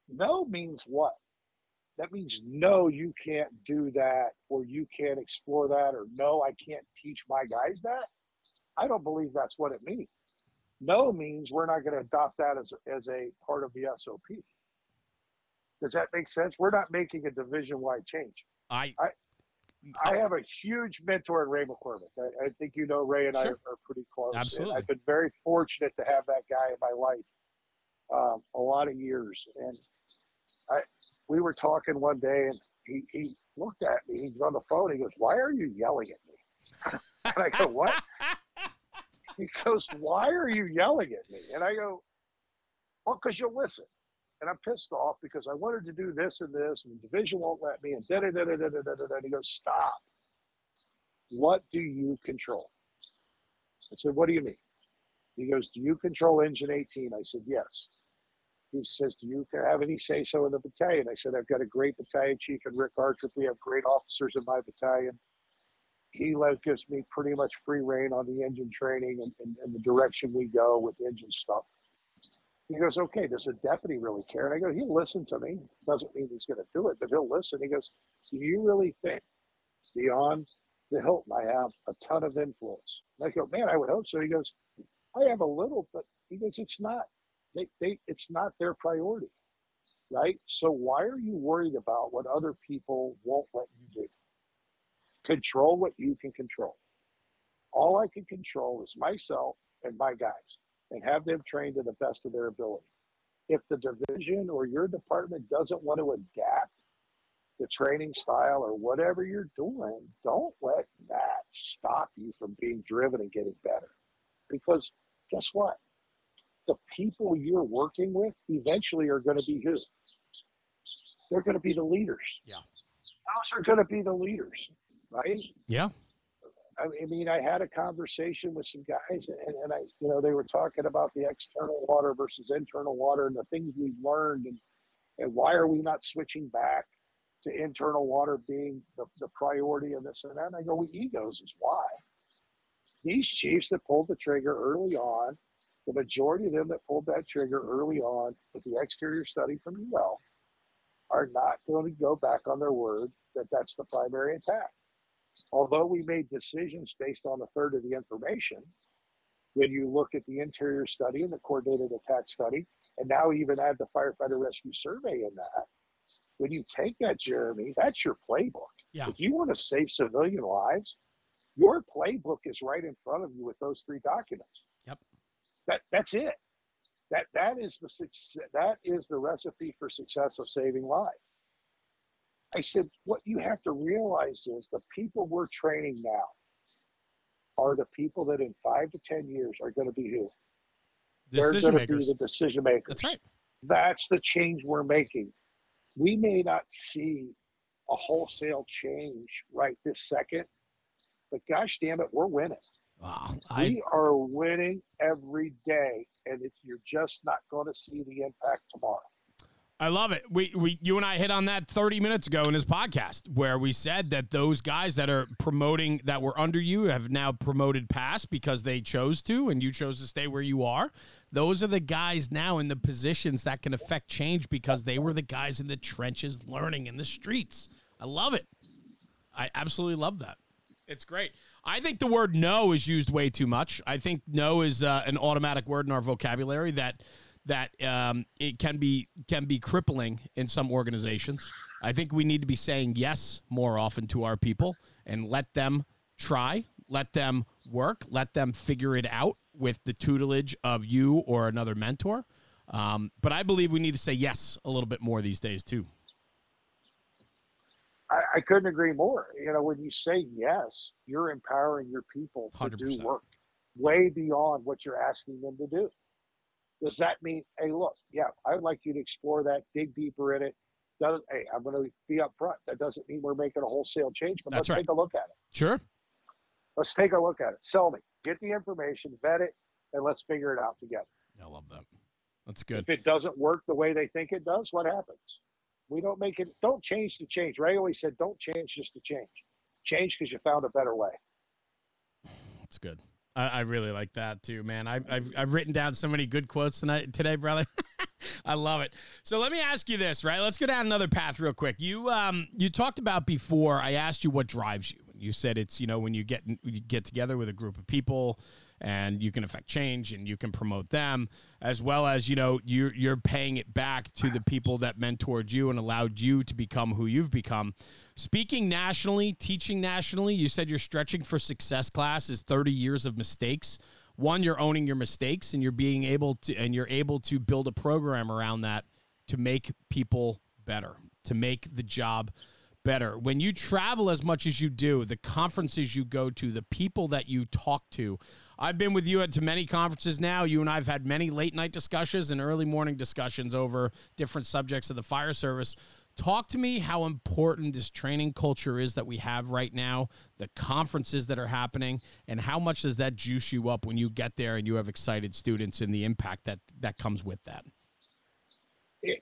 No means what? That means no, you can't do that, or you can't explore that, or no, I can't teach my guys that. I don't believe that's what it means. No means we're not going to adopt that as a part of the SOP. Does that make sense? We're not making a division-wide change. I have a huge mentor in Ray McCormick. I think you know Ray and sure. I are pretty close. Absolutely. I've been very fortunate to have that guy in my life a lot of years. And we were talking one day, and he looked at me. He's on the phone. He goes, "Why are you yelling at me?" And I go, "What?" He goes, "Why are you yelling at me?" And I go, "Well, because you'll listen. And I'm pissed off because I wanted to do this and this, and the division won't let me, and da-da-da-da-da-da-da-da." He goes, "Stop. What do you control?" I said, "What do you mean?" He goes, "Do you control Engine 18? I said, "Yes." He says, "Do you have any say-so in the battalion?" I said, "I've got a great battalion chief and Rick Archer. We have great officers in my battalion. He gives me pretty much free reign on the engine training and the direction we go with engine stuff." He goes, "Okay, does the deputy really care?" And I go, "He'll listen to me. Doesn't mean he's going to do it, but he'll listen." He goes, "Do you really think beyond the Hilton I have a ton of influence?" And I go, "Man, I would hope so." He goes, "I have a little, but," he goes, "it's not, it's not their priority, right? So why are you worried about what other people won't let you do? Control what you can control. All I can control is myself and my guys, and have them trained to the best of their ability. If the division or your department doesn't want to adapt the training style or whatever you're doing, don't let that stop you from being driven and getting better. Because guess what? The people you're working with eventually are going to be who? They're going to be the leaders. Yeah. Those are going to be the leaders, right? Yeah. I mean, I had a conversation with some guys, and I, you know, they were talking about the external water versus internal water and the things we've learned, and why are we not switching back to internal water being the priority of this and that. And I go, "Well, egos is why. These chiefs that pulled the trigger early on, the majority of them that pulled that trigger early on with the exterior study from UL are not going to go back on their word that that's the primary attack. Although we made decisions based on a third of the information, when you look at the interior study and the coordinated attack study, and now even add the firefighter rescue survey in that, when you take that, Jeremy, that's your playbook. Yeah. If you want to save civilian lives, your playbook is right in front of you with those three documents. Yep. That's it. That is the recipe for success of saving lives. I said, what you have to realize is the people we're training now are the people that in 5 to 10 years are going to be who? They're going to be the decision makers. That's right. That's the change we're making. We may not see a wholesale change right this second, but gosh damn it, we're winning. Wow. We are winning every day, and you're just not going to see the impact tomorrow. I love it. You and I hit on that 30 minutes ago in his podcast where we said that those guys that are promoting that were under you have now promoted past because they chose to, and you chose to stay where you are. Those are the guys now in the positions that can affect change because they were the guys in the trenches learning in the streets. I love it. I absolutely love that. It's great. I think the word no is used way too much. I think no is an automatic word in our vocabulary that it can be crippling in some organizations. I think we need to be saying yes more often to our people and let them try, let them work, let them figure it out with the tutelage of you or another mentor. But I believe we need to say yes a little bit more these days too. I couldn't agree more. You know, when you say yes, you're empowering your people to 100%. Do work way beyond what you're asking them to do. Does that mean, hey, look, yeah, I'd like you to explore that, dig deeper in it. Hey, I'm going to be up front. That doesn't mean we're making a wholesale change, but let's take a look at it. Sure. Let's take a look at it. Sell me. Get the information, vet it, and let's figure it out together. I love that. That's good. If it doesn't work the way they think it does, what happens? We don't make it. Don't change the change. Ray always said, don't change just to change. Change because you found a better way. It's good. I really like that too, man. I've written down so many good quotes today, brother. I love it. So let me ask you this, right? Let's go down another path real quick. You talked about before. I asked you what drives you. You said it's, you know, when you get together with a group of people and you can affect change and you can promote them, as well as, you know, you're paying it back to the people that mentored you and allowed you to become who you've become. Speaking nationally, teaching nationally, you said your Stretching for Success class is 30 years of mistakes. One, you're owning your mistakes and you're able to build a program around that to make people better, to make the job better. When you travel as much as you do, the conferences you go to, the people that you talk to, I've been with you to many conferences now. You and I have had many late night discussions and early morning discussions over different subjects of the fire service. Talk to me how important this training culture is that we have right now, the conferences that are happening, and how much does that juice you up when you get there and you have excited students and the impact that comes with that?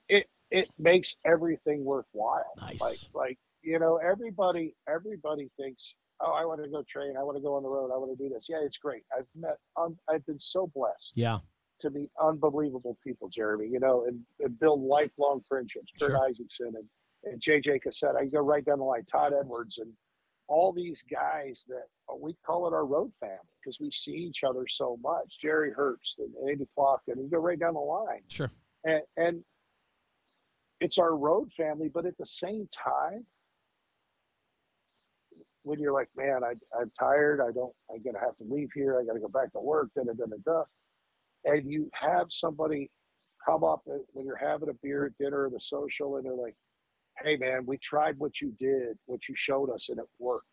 It makes everything worthwhile. Nice. Like you know, everybody thinks, oh, I want to go train. I want to go on the road. I want to do this. Yeah, it's great. I've been so blessed. Yeah. To meet unbelievable people, Jeremy, you know, and build lifelong friendships. Kurt sure. Isaacson and JJ Cassette. I go right down the line. Todd Edwards and all these guys that we call it our road family because we see each other so much. Jerry Herbst and Andy Plock, and you go right down the line. Sure. And it's our road family, but at the same time, when you're like, man, I'm tired. I'm going to have to leave here. I got to go back to work. Da-da-da-da-da. And you have somebody come up when you're having a beer at dinner or the social, and they're like, hey, man, we tried what you did, what you showed us, and it worked.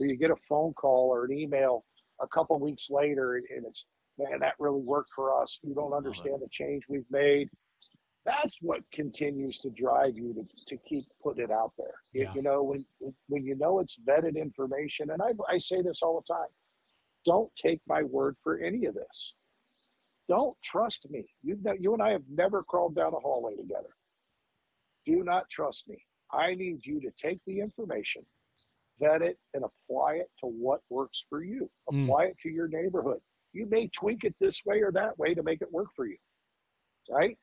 Or you get a phone call or an email a couple of weeks later, and it's, man, that really worked for us. You don't understand the change we've made. That's what continues to drive you to keep putting it out there. Yeah. You know, when you know it's vetted information, and I say this all the time, don't take my word for any of this. Don't trust me. You and I have never crawled down a hallway together. Do not trust me. I need you to take the information, vet it, and apply it to what works for you. Apply it to your neighborhood. You may tweak it this way or that way to make it work for you, right?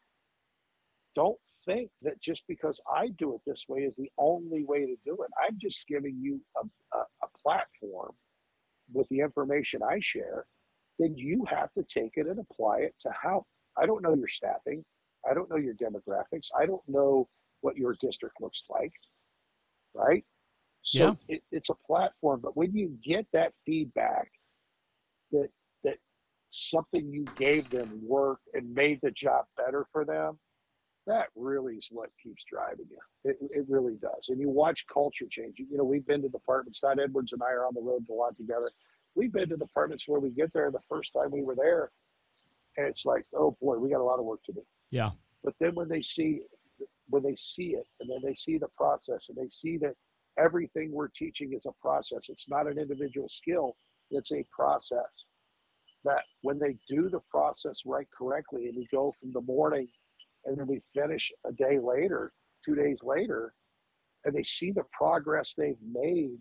Don't think that just because I do it this way is the only way to do it. I'm just giving you a platform with the information I share. Then you have to take it and apply it to how. I don't know your staffing. I don't know your demographics. I don't know what your district looks like, right? So yeah. It's a platform. But when you get that feedback that something you gave them worked and made the job better for them, that really is what keeps driving you. It really does. And you watch culture change. You know, we've been to departments. Todd Edwards and I are on the road a lot together. We've been to departments where we get there the first time we were there, and it's like, oh boy, we got a lot of work to do. Yeah. But then when they see it, and then they see the process, and they see that everything we're teaching is a process. It's not an individual skill. It's a process. That when they do the process right correctly, and we go from the morning, and then we finish a day later, 2 days later, and they see the progress they've made.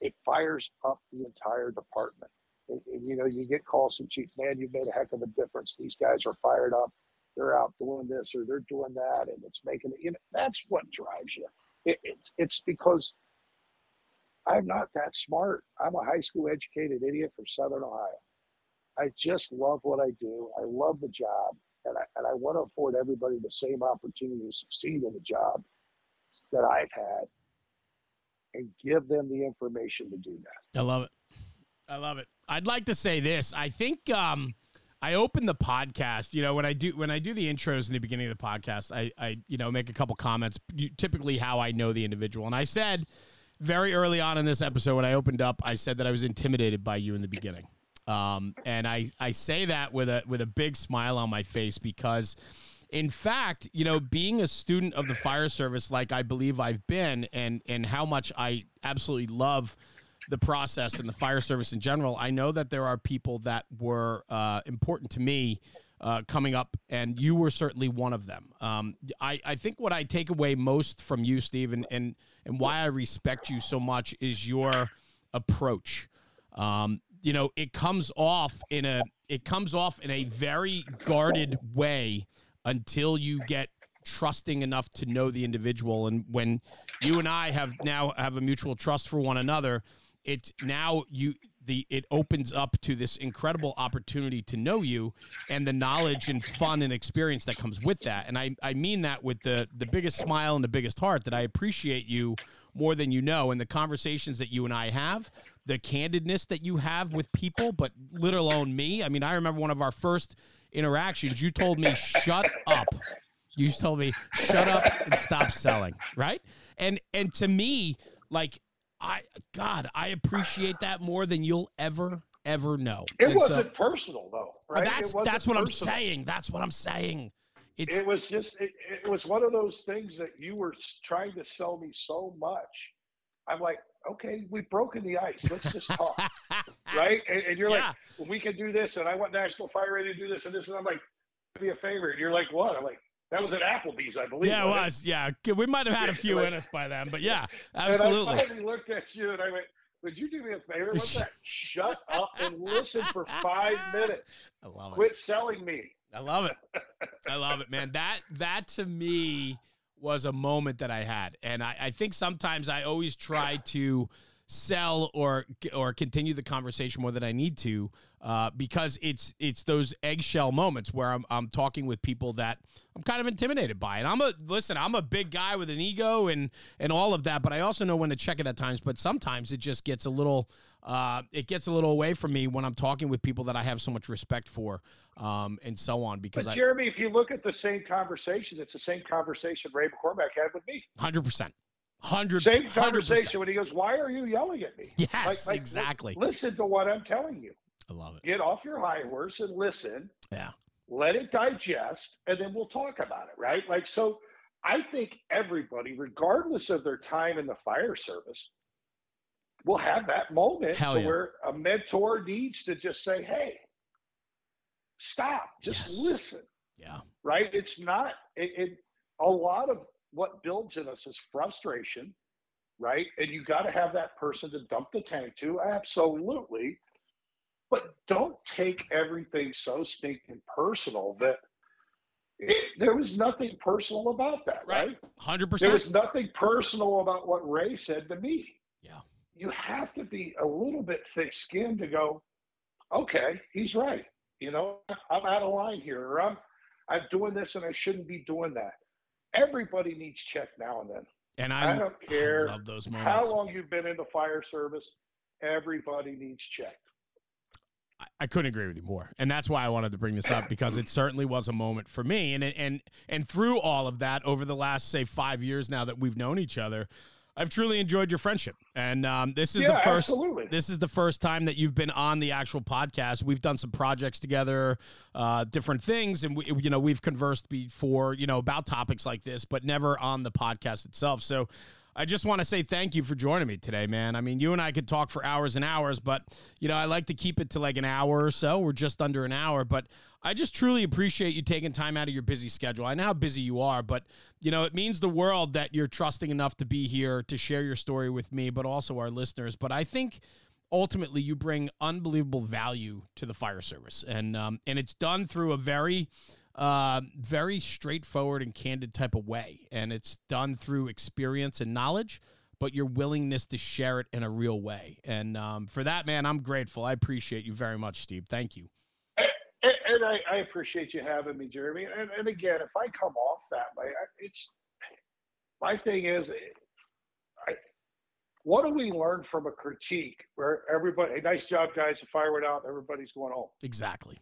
It fires up the entire department. And you know, you get calls from chiefs, man, you've made a heck of a difference. These guys are fired up. They're out doing this or they're doing that. And it's making it, you know, that's what drives you. It's because I'm not that smart. I'm a high school educated idiot from Southern Ohio. I just love what I do. I love the job. And I want to afford everybody the same opportunity to succeed in the job that I've had. And give them the information to do that. I love it. I'd like to say this. I think I open the podcast, you know, when I do the intros in the beginning of the podcast, I you know, make a couple comments, typically how I know the individual. And I said very early on in this episode when I opened up, I said that I was intimidated by you in the beginning. And I say that with a big smile on my face because in fact, you know, being a student of the fire service, like I believe I've been, and how much I absolutely love the process and the fire service in general, I know that there are people that were important to me coming up, and you were certainly one of them. I think what I take away most from you, Steve, and why I respect you so much is your approach. you know, it comes off in a very guarded way until you get trusting enough to know the individual. And when you and I now have a mutual trust for one another, it opens up to this incredible opportunity to know you and the knowledge and fun and experience that comes with that. And I mean that with the biggest smile and the biggest heart, that I appreciate you more than you know, and the conversations that you and I have, the candidness that you have with people, but let alone me. I mean, I remember one of our first interactions, you told me, shut up. You just told me, shut up and stop selling, right? And to me, like, I appreciate that more than you'll ever know. It wasn't personal, though, right? That's what personal. I'm saying. That's what I'm saying. It was one of those things that you were trying to sell me so much. I'm like, okay, we've broken the ice. Let's just talk, right? And you're like, well, we can do this, and I want National Fire Radio to do this and this. And I'm like, do me a favor. And you're like, what? I'm like, that was at Applebee's, I believe. Yeah, it was. Yeah, we might have had a few in us by then, but yeah, absolutely. And I finally looked at you and I went, would you do me a favor? What's that? Shut up and listen for 5 minutes. I love it. Quit selling me. I love it. I love it, man. That to me was a moment that I had. And I think sometimes I always try to sell or continue the conversation more than I need to, because it's those eggshell moments where I'm talking with people that I'm kind of intimidated by. And I'm a big guy with an ego and all of that, but I also know when to check it at times. But sometimes it just gets a little away from me when I'm talking with people that I have so much respect for, and so on. Because but Jeremy, if you look at the same conversation, it's the same conversation Ray McCormack had with me. 100%. Same conversation when he goes, why are you yelling at me? Yes, like, exactly. Listen to what I'm telling you. I love it. Get off your high horse and listen. Yeah. Let it digest, and then we'll talk about it, right? Like, so I think everybody, regardless of their time in the fire service, will have that moment where a mentor needs to just say, hey, stop. Just listen. Yeah. Right? It's not a lot of what builds in us is frustration, right? And you got to have that person to dump the tank to, absolutely. But don't take everything so stinking personal that there was nothing personal about that, right? 100%. There was nothing personal about what Ray said to me. Yeah. You have to be a little bit thick-skinned to go, okay, he's right. You know, I'm out of line here, or I'm doing this and I shouldn't be doing that. Everybody needs check now and then. And I don't care love those moments. How long you've been in the fire service, everybody needs check. I couldn't agree with you more. And that's why I wanted to bring this up, because it certainly was a moment for me. And through all of that, over the last, say, 5 years now that we've known each other, I've truly enjoyed your friendship. And this is the first time that you've been on the actual podcast. We've done some projects together, different things. And we've conversed before, about topics like this, but never on the podcast itself. So I just want to say thank you for joining me today, man. I mean, you and I could talk for hours and hours, but I like to keep it to like an hour or so. We're just under an hour, but I just truly appreciate you taking time out of your busy schedule. I know how busy you are, but, it means the world that you're trusting enough to be here to share your story with me, but also our listeners. But I think ultimately you bring unbelievable value to the fire service, and it's done through a very straightforward and candid type of way. And it's done through experience and knowledge, but your willingness to share it in a real way. And for that, man, I'm grateful. I appreciate you very much, Steve. Thank you. And I appreciate you having me, Jeremy. And again, if I come off that way, my thing is, what do we learn from a critique where everybody, nice job, guys, the fire went out, everybody's going home? Exactly.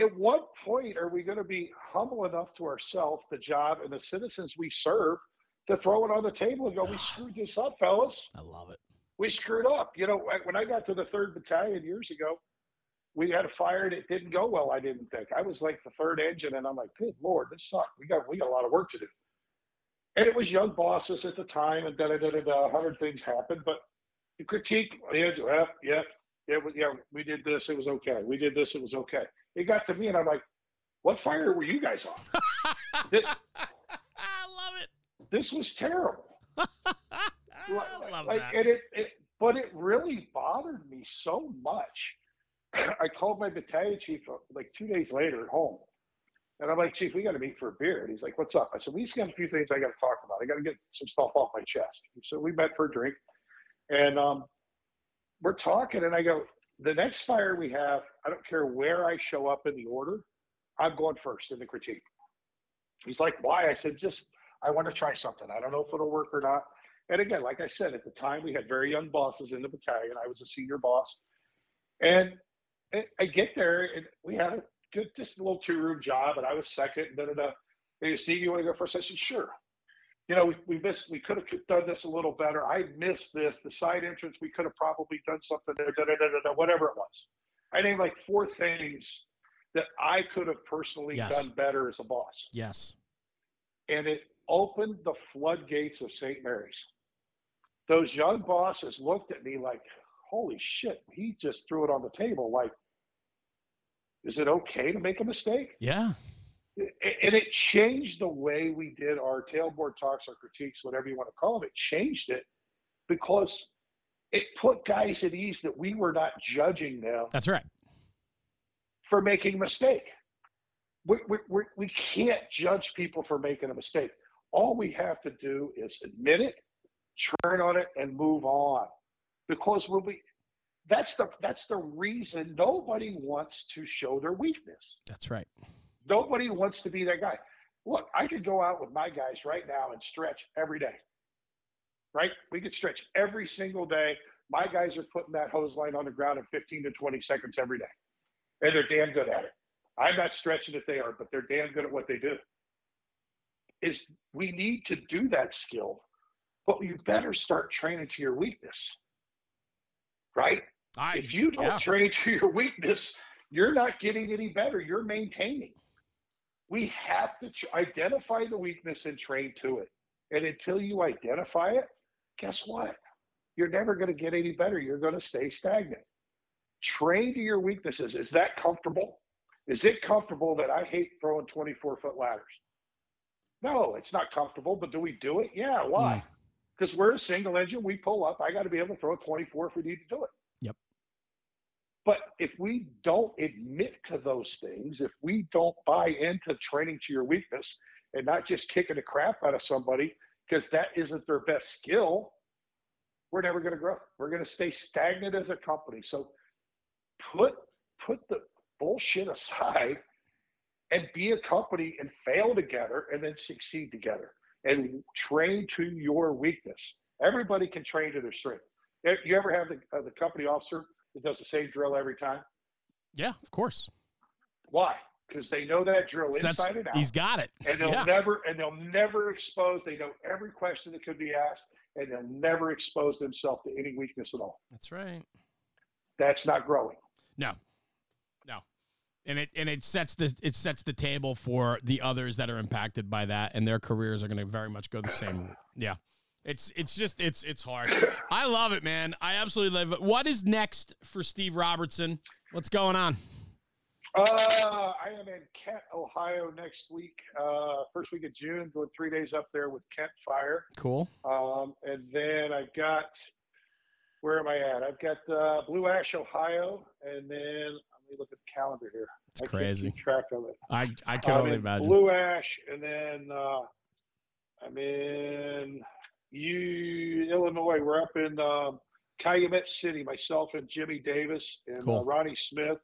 At what point are we going to be humble enough to ourselves, the job, and the citizens we serve to throw it on the table and go, we screwed this up, fellas? I love it. We screwed up. When I got to the 3rd Battalion years ago, we had a fire and it didn't go well, I didn't think. I was like the 3rd engine, and I'm like, good Lord, this sucked. We got a lot of work to do. And it was young bosses at the time, and 100 things happened. But the critique, we did this, it was okay. We did this, it was okay. It got to me, and I'm like, what fire were you guys on? I love it. This was terrible. I love that. And it But it really bothered me so much. I called my battalion chief like 2 days later at home. And I'm like, Chief, we got to meet for a beer. And he's like, what's up? I said, we just got a few things I got to talk about. I got to get some stuff off my chest. So we met for a drink. And we're talking. And I go, the next fire we have, I don't care where I show up in the order, I'm going first in the critique. He's like, why? I said, just, I want to try something. I don't know if it'll work or not. And again, like I said, at the time, we had very young bosses in the battalion. I was a senior boss. And I get there, and we had a good, just a little two-room job, and I was second. They go, Steve, you want to go first? I said, sure. You know, we could have done this a little better. I missed this. The side entrance, we could have probably done something there, whatever it was. I named like four things that I could have personally done better as a boss. Yes. And it opened the floodgates of St. Mary's. Those young bosses looked at me like, holy shit, he just threw it on the table. Like, is it okay to make a mistake? Yeah. And it changed the way we did our tailboard talks, our critiques, whatever you want to call them. It changed it because it put guys at ease that we were not judging them. That's right. For making a mistake. We can't judge people for making a mistake. All we have to do is admit it, turn on it, and move on. Because when that's the reason nobody wants to show their weakness. That's right. Nobody wants to be that guy. Look, I could go out with my guys right now and stretch every day, right? We could stretch every single day. My guys are putting that hose line on the ground in 15 to 20 seconds every day, and they're damn good at it. I'm not stretching if they are, but they're damn good at what they do. We need to do that skill, but you better start training to your weakness, right? If you don't train to your weakness, you're not getting any better. You're maintaining. We have to identify the weakness and train to it. And until you identify it, guess what? You're never going to get any better. You're going to stay stagnant. Train to your weaknesses. Is that comfortable? Is it comfortable that I hate throwing 24-foot ladders? No, it's not comfortable, but do we do it? Yeah, why? Because we're a single engine. We pull up. I got to be able to throw a 24 if we need to do it. Yep. But if we don't admit to those things, if we don't buy into training to your weakness and not just kicking the crap out of somebody because that isn't their best skill, we're never going to grow. We're going to stay stagnant as a company. So put the bullshit aside and be a company and fail together and then succeed together and train to your weakness. Everybody can train to their strength. You ever have the company officer that does the same drill every time? Yeah, of course. Why? Because they know that drill inside and out. He's got it. And they'll never expose. They know every question that could be asked, and they'll never expose themselves to any weakness at all. That's right. That's not growing. No. And it sets the table for the others that are impacted by that, and their careers are going to very much go the same route. Yeah. It's just hard. I love it, man. I absolutely love it. What is next for Steve Robertson? What's going on? I am in Kent, Ohio next week. First week of June, going 3 days up there with Kent Fire. Cool. And then I've got Blue Ash, Ohio, and then let me look at the calendar here. It's crazy. I can't keep track of it. I can only imagine. Blue Ash, and then I'm in Illinois. We're up in Calumet City, myself and Jimmy Davis and Ronnie Smith.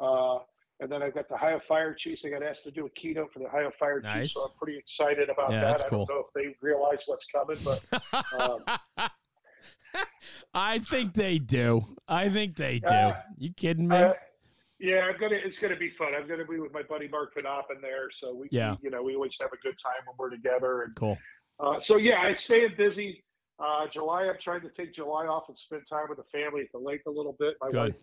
And then I've got the Ohio Fire Chiefs. I got asked to do a keynote for the Ohio Fire Chiefs, so I'm pretty excited about that. I don't know if they realize what's coming, but I think they do. You kidding me? Yeah, it's gonna be fun. I'm gonna be with my buddy Mark Panopin there, so we always have a good time when we're together. And cool. So yeah, I stay busy. July, I'm trying to take July off and spend time with the family at the lake a little bit. My wife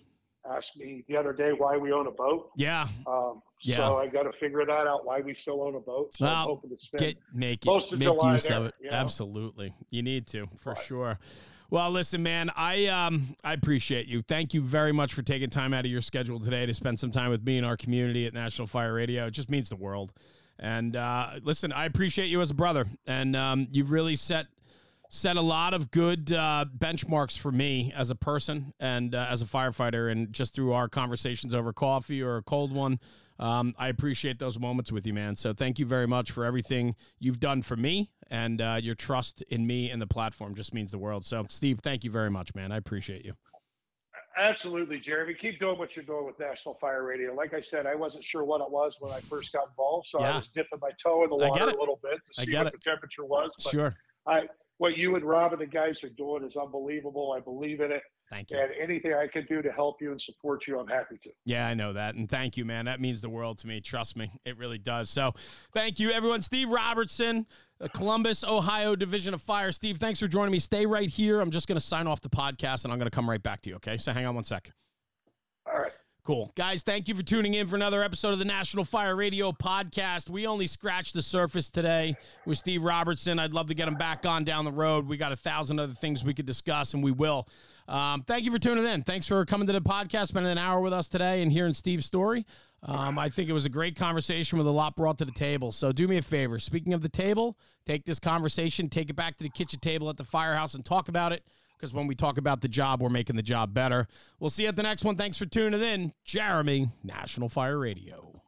asked me the other day why we own a boat. Yeah. So I got to figure that out, why we still own a boat. So I'm hoping to spend most of July use there, of it. You know? Absolutely, you need to sure. Well, listen, man, I appreciate you. Thank you very much for taking time out of your schedule today to spend some time with me and our community at National Fire Radio. It just means the world. And listen, I appreciate you as a brother, and you've really set set a lot of good benchmarks for me as a person and as a firefighter, and just through our conversations over coffee or a cold one. I appreciate those moments with you, man. So thank you very much for everything you've done for me, and your trust in me and the platform just means the world. So, Steve, thank you very much, man. I appreciate you. Absolutely, Jeremy. Keep doing what you're doing with National Fire Radio. Like I said, I wasn't sure what it was when I first got involved, so yeah. I was dipping my toe in the water a little bit to see what the temperature was. But sure. What you and Rob and the guys are doing is unbelievable. I believe in it. Thank you. And anything I can do to help you and support you, I'm happy to. Yeah, I know that. And thank you, man. That means the world to me. Trust me. It really does. So thank you, everyone. Steve Robertson, Columbus, Ohio Division of Fire. Steve, thanks for joining me. Stay right here. I'm just going to sign off the podcast, and I'm going to come right back to you, okay? So hang on one second. All right. Cool. Guys, thank you for tuning in for another episode of the National Fire Radio Podcast. We only scratched the surface today with Steve Robertson. I'd love to get him back on down the road. We got 1,000 other things we could discuss, and we will. Thank you for tuning in. Thanks for coming to the podcast, spending an hour with us today and hearing Steve's story. I think it was a great conversation with a lot brought to the table. So do me a favor. Speaking of the table, take this conversation, take it back to the kitchen table at the firehouse and talk about it. Because when we talk about the job, we're making the job better. We'll see you at the next one. Thanks for tuning in. Jeremy, National Fire Radio.